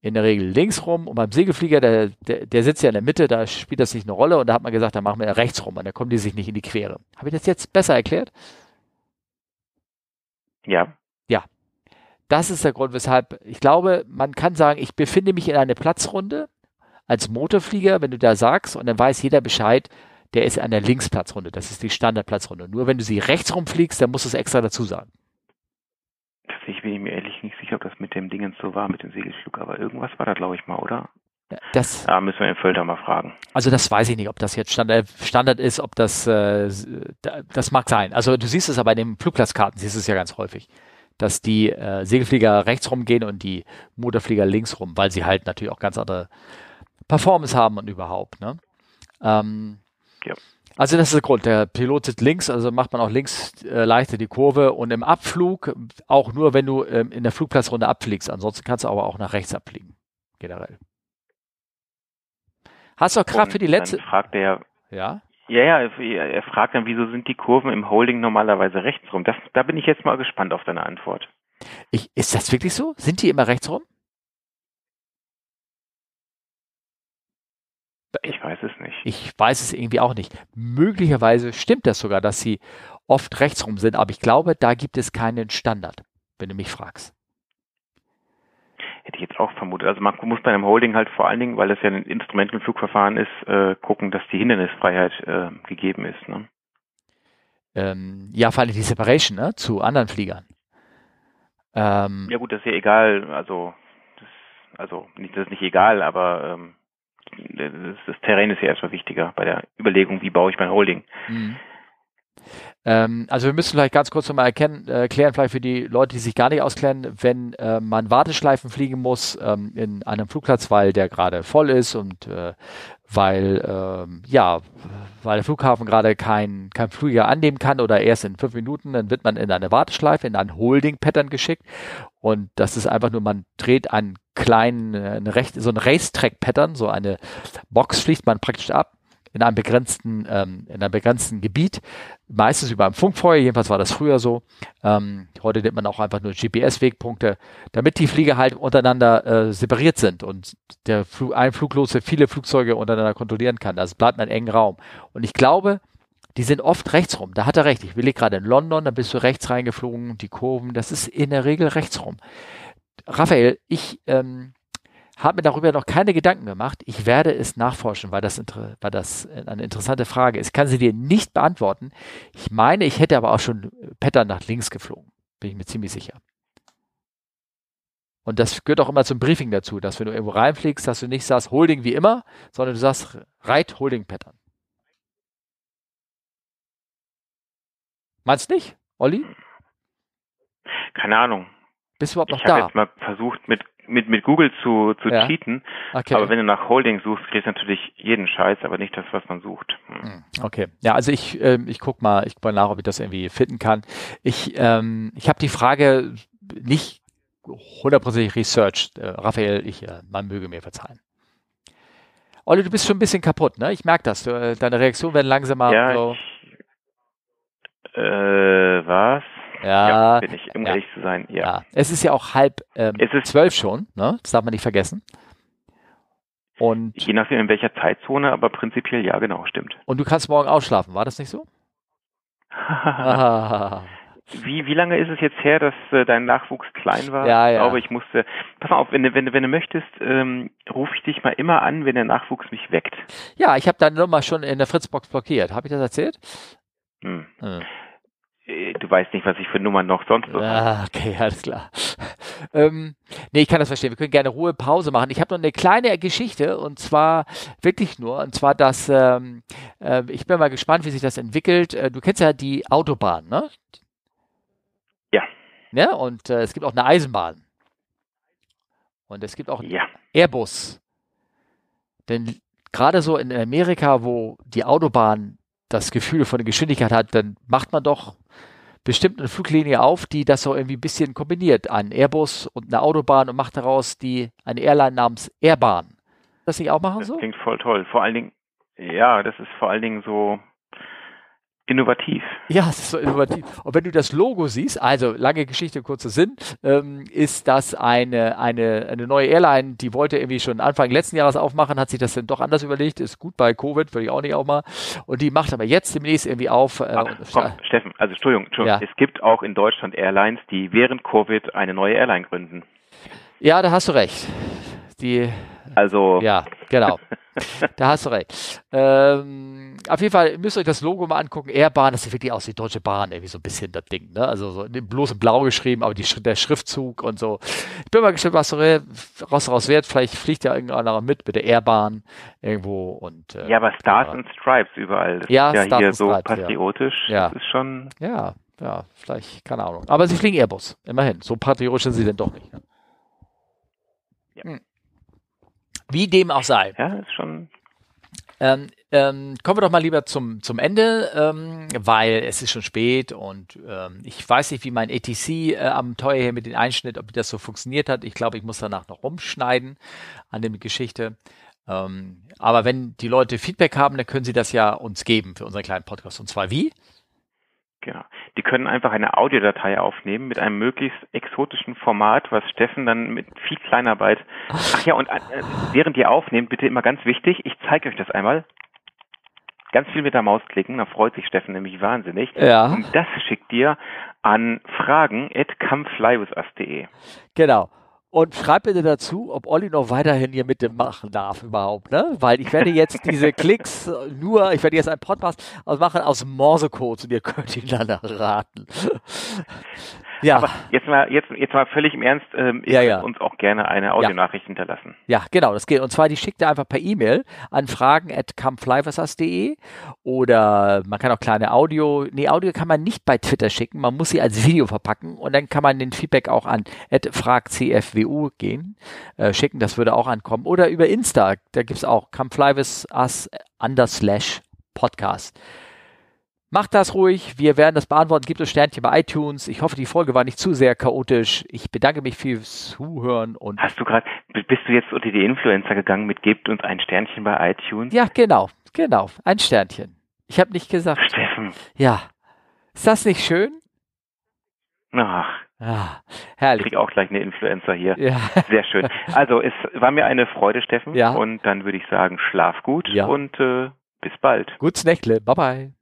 in der Regel links rum, und beim Segelflieger, der, der, der sitzt ja in der Mitte, da spielt das nicht eine Rolle, und da hat man gesagt, da machen wir rechts rum, und da kommen die sich nicht in die Quere. Habe ich das jetzt besser erklärt? Ja. Ja. Das ist der Grund, weshalb ich glaube, man kann sagen, ich befinde mich in einer Platzrunde als Motorflieger, wenn du da sagst, und dann weiß jeder Bescheid, der ist an der Linksplatzrunde. Das ist die Standardplatzrunde. Nur wenn du sie rechts rumfliegst, dann musst du es extra dazu sagen. Ich bin mir ehrlich nicht sicher, ob das mit dem Dingens so war, mit dem Segelflug, aber irgendwas war da, glaube ich mal, oder? Das, da müssen wir den Völter mal fragen. Also das weiß ich nicht, ob das jetzt Standard, Standard ist, ob das, äh, das mag sein. Also du siehst es aber in den Flugplatzkarten, siehst es ja ganz häufig, dass die äh, Segelflieger rechts rumgehen und die Motorflieger links rum, weil sie halt natürlich auch ganz andere Performance haben und überhaupt, ne? Ähm, Ja. Also das ist der Grund, der Pilot sitzt links, also macht man auch links äh, leichter die Kurve, und im Abflug auch nur, wenn du ähm, in der Flugplatzrunde abfliegst, ansonsten kannst du aber auch nach rechts abfliegen, generell. Hast du auch gerade für die letzte... Dann fragt er, ja? Ja, ja, er fragt dann, wieso sind die Kurven im Holding normalerweise rechts rum? Das, da bin ich jetzt mal gespannt auf deine Antwort. Ich, ist das wirklich so? Sind die immer rechts rum? Ich weiß es nicht. Ich weiß es irgendwie auch nicht. Möglicherweise stimmt das sogar, dass sie oft rechts rum sind, aber ich glaube, da gibt es keinen Standard, wenn du mich fragst. Hätte ich jetzt auch vermutet. Also man muss bei einem Holding halt vor allen Dingen, weil das ja ein Instrument- und Flugverfahren ist, äh, gucken, dass die Hindernisfreiheit äh, gegeben ist. Ne? Ähm, ja, vor allem die Separation, ne, zu anderen Fliegern. Ähm, ja gut, das ist ja egal. Also, das, also nicht, das ist nicht egal, aber... Ähm, Das, das Terrain ist ja erstmal wichtiger bei der Überlegung, wie baue ich mein Holding. Mhm. Ähm, also wir müssen vielleicht ganz kurz nochmal erkennen, äh, klären, vielleicht für die Leute, die sich gar nicht auskennen, wenn äh, man Warteschleifen fliegen muss ähm, in einem Flugplatz, weil der gerade voll ist und äh, weil, äh, ja, weil der Flughafen gerade kein, kein Flieger annehmen kann oder erst in fünf Minuten, dann wird man in eine Warteschleife, in einen Holding-Pattern geschickt, und das ist einfach nur, man dreht einen kleinen, eine Recht, so ein Racetrack-Pattern, so eine Box fliegt man praktisch ab in einem begrenzten, ähm, in einem begrenzten Gebiet, meistens über ein Funkfeuer, jedenfalls war das früher so. Ähm, heute nennt man auch einfach nur G P S-Wegpunkte, damit die Flieger halt untereinander äh, separiert sind und der Fl ein Fluglotse viele Flugzeuge untereinander kontrollieren kann. Also bleibt man in engen Raum. Und ich glaube, die sind oft rechts rum. Da hat er recht. Ich will gerade in London, da bist du rechts reingeflogen, die Kurven, das ist in der Regel rechts rum. Raphael, ich ähm, habe mir darüber noch keine Gedanken gemacht. Ich werde es nachforschen, weil das, weil das eine interessante Frage ist. Ich kann sie dir nicht beantworten. Ich meine, ich hätte aber auch schon Pattern nach links geflogen. Bin ich mir ziemlich sicher. Und das gehört auch immer zum Briefing dazu, dass wenn du irgendwo reinfliegst, dass du nicht sagst Holding wie immer, sondern du sagst Right Holding Pattern. Meinst du nicht, Olli? Keine Ahnung. Bist du überhaupt noch ich da? Ich habe jetzt mal versucht, mit, mit, mit Google zu, zu ja. cheaten. Okay. Aber wenn du nach Holding suchst, kriegst du natürlich jeden Scheiß, aber nicht das, was man sucht. Hm. Okay. Ja, also ich, äh, ich gucke mal, ich guck mal nach, ob ich das irgendwie finden kann. Ich, ähm, ich habe die Frage nicht hundertprozentig researched. Äh, Raphael, ich, äh, man möge mir verzeihen. Olli, du bist schon ein bisschen kaputt, ne? Ich merke das. Du, äh, deine Reaktionen werden langsamer. Ja, so. ich, äh, was? Ja, ja, bin ich, um ja, ehrlich zu sein, ja. ja. Es ist ja auch halb ähm, es ist zwölf schon, ne? Das darf man nicht vergessen. Und je nachdem, in welcher Zeitzone, aber prinzipiell ja, genau, stimmt. Und du kannst morgen ausschlafen, war das nicht so? ah. Wie, wie lange ist es jetzt her, dass äh, dein Nachwuchs klein war? Ja, ja. Ich glaube, ich musste... Pass mal auf, wenn, wenn, wenn du möchtest, ähm, rufe ich dich mal immer an, wenn der Nachwuchs mich weckt. Ja, ich habe deine Nummer schon in der Fritzbox blockiert. Habe ich das erzählt? Hm. hm. Du weißt nicht, was ich für Nummern noch sonst so habe. Okay, alles klar. ähm, nee, ich kann das verstehen. Wir können gerne Ruhe, Pause machen. Ich habe noch eine kleine Geschichte und zwar wirklich nur, und zwar, dass ähm, äh, ich bin mal gespannt, wie sich das entwickelt. Äh, du kennst ja die Autobahn, ne? Ja. Ja, und äh, es gibt auch eine Eisenbahn. Und es gibt auch einen ja. Airbus. Denn gerade so in Amerika, wo die Autobahn das Gefühl von der Geschwindigkeit hat, dann macht man doch bestimmt eine Fluglinie auf, die das so irgendwie ein bisschen kombiniert. Einen Airbus und eine Autobahn und macht daraus die, eine Airline namens Airbahn. Das nicht auch machen so? Das klingt voll toll. Vor allen Dingen, ja, das ist vor allen Dingen so innovativ. Ja, es ist so innovativ. Und wenn du das Logo siehst, also lange Geschichte, kurzer Sinn, ähm, ist das eine, eine, eine neue Airline, die wollte irgendwie schon Anfang letzten Jahres aufmachen, hat sich das dann doch anders überlegt, ist gut bei Covid, würde ich auch nicht auch mal. Und die macht aber jetzt demnächst irgendwie auf. Äh, Ach, komm, Steffen, also Entschuldigung, Entschuldigung. Ja. Es gibt auch in Deutschland Airlines, die während Covid eine neue Airline gründen. Ja, da hast du recht. Die, also. Ja, genau. Da hast du recht. Ähm, auf jeden Fall müsst ihr euch das Logo mal angucken. Airbahn, das sieht wirklich aus wie Deutsche Bahn, irgendwie so ein bisschen das Ding. Ne? Also so bloß in Blau geschrieben, aber die, der Schriftzug und so. Ich bin mal gespannt, was daraus wird. Vielleicht fliegt ja irgendeiner mit mit der Airbahn irgendwo. Und, äh, ja, aber Stars and Stripes überall. Das ja, ist ja Stars hier so Stripes, patriotisch. Ja. Das ist schon. Ja, ja, vielleicht, keine Ahnung. Aber sie fliegen Airbus, immerhin. So patriotisch sind sie denn doch nicht. Ne? Ja. Hm. Wie dem auch sei. Ja, ist schon. Ähm, ähm, kommen wir doch mal lieber zum, zum Ende, ähm, weil es ist schon spät und ähm, ich weiß nicht, wie mein E T C-Abenteuer äh, hier mit dem Einschnitt, ob das so funktioniert hat. Ich glaube, ich muss danach noch rumschneiden an der Geschichte. Ähm, aber wenn die Leute Feedback haben, dann können sie das ja uns geben für unseren kleinen Podcast. Und zwar wie? Genau. Die können einfach eine Audiodatei aufnehmen mit einem möglichst exotischen Format, was Steffen dann mit viel Kleinarbeit... Ach ja, und äh, während ihr aufnehmt, bitte immer ganz wichtig, ich zeige euch das einmal. Ganz viel mit der Maus klicken, da freut sich Steffen nämlich wahnsinnig. Ja. Und das schickt ihr an fragen at kampflive punkt de. Genau. Und schreibt bitte dazu, ob Olli noch weiterhin hier mitmachen darf überhaupt, ne? Weil ich werde jetzt diese Klicks nur, ich werde jetzt einen Podcast machen aus Morsecodes und ihr könnt ihn dann erraten. Ja. Aber jetzt mal, jetzt, jetzt mal völlig im Ernst, ähm, ihr ja, könnt ja. uns auch gerne eine Audionachricht ja. hinterlassen. Ja, genau, das geht. Und zwar, die schickt ihr einfach per E-Mail an fragen at kampflive punkt de oder man kann auch kleine Audio, nee, Audio kann man nicht bei Twitter schicken, man muss sie als Video verpacken und dann kann man den Feedback auch an at fragcfwu gehen, äh, schicken, das würde auch ankommen. Oder über Insta, da gibt es auch kampflive punkt us slash podcast. Macht das ruhig, wir werden das beantworten. Gebt uns Sternchen bei iTunes. Ich hoffe, die Folge war nicht zu sehr chaotisch. Ich bedanke mich fürs Zuhören. Und Hast du gerade, bist du jetzt unter die Influencer gegangen mit gebt uns ein Sternchen bei iTunes? Ja, genau, genau, ein Sternchen. Ich habe nicht gesagt. Steffen. Ja, ist das nicht schön? Ach, ah, herrlich. Ich krieg auch gleich eine Influencer hier. Ja. Sehr schön. Also, es war mir eine Freude, Steffen. Ja. Und dann würde ich sagen, schlaf gut ja. und äh, bis bald. Gutes Nächtle, bye bye.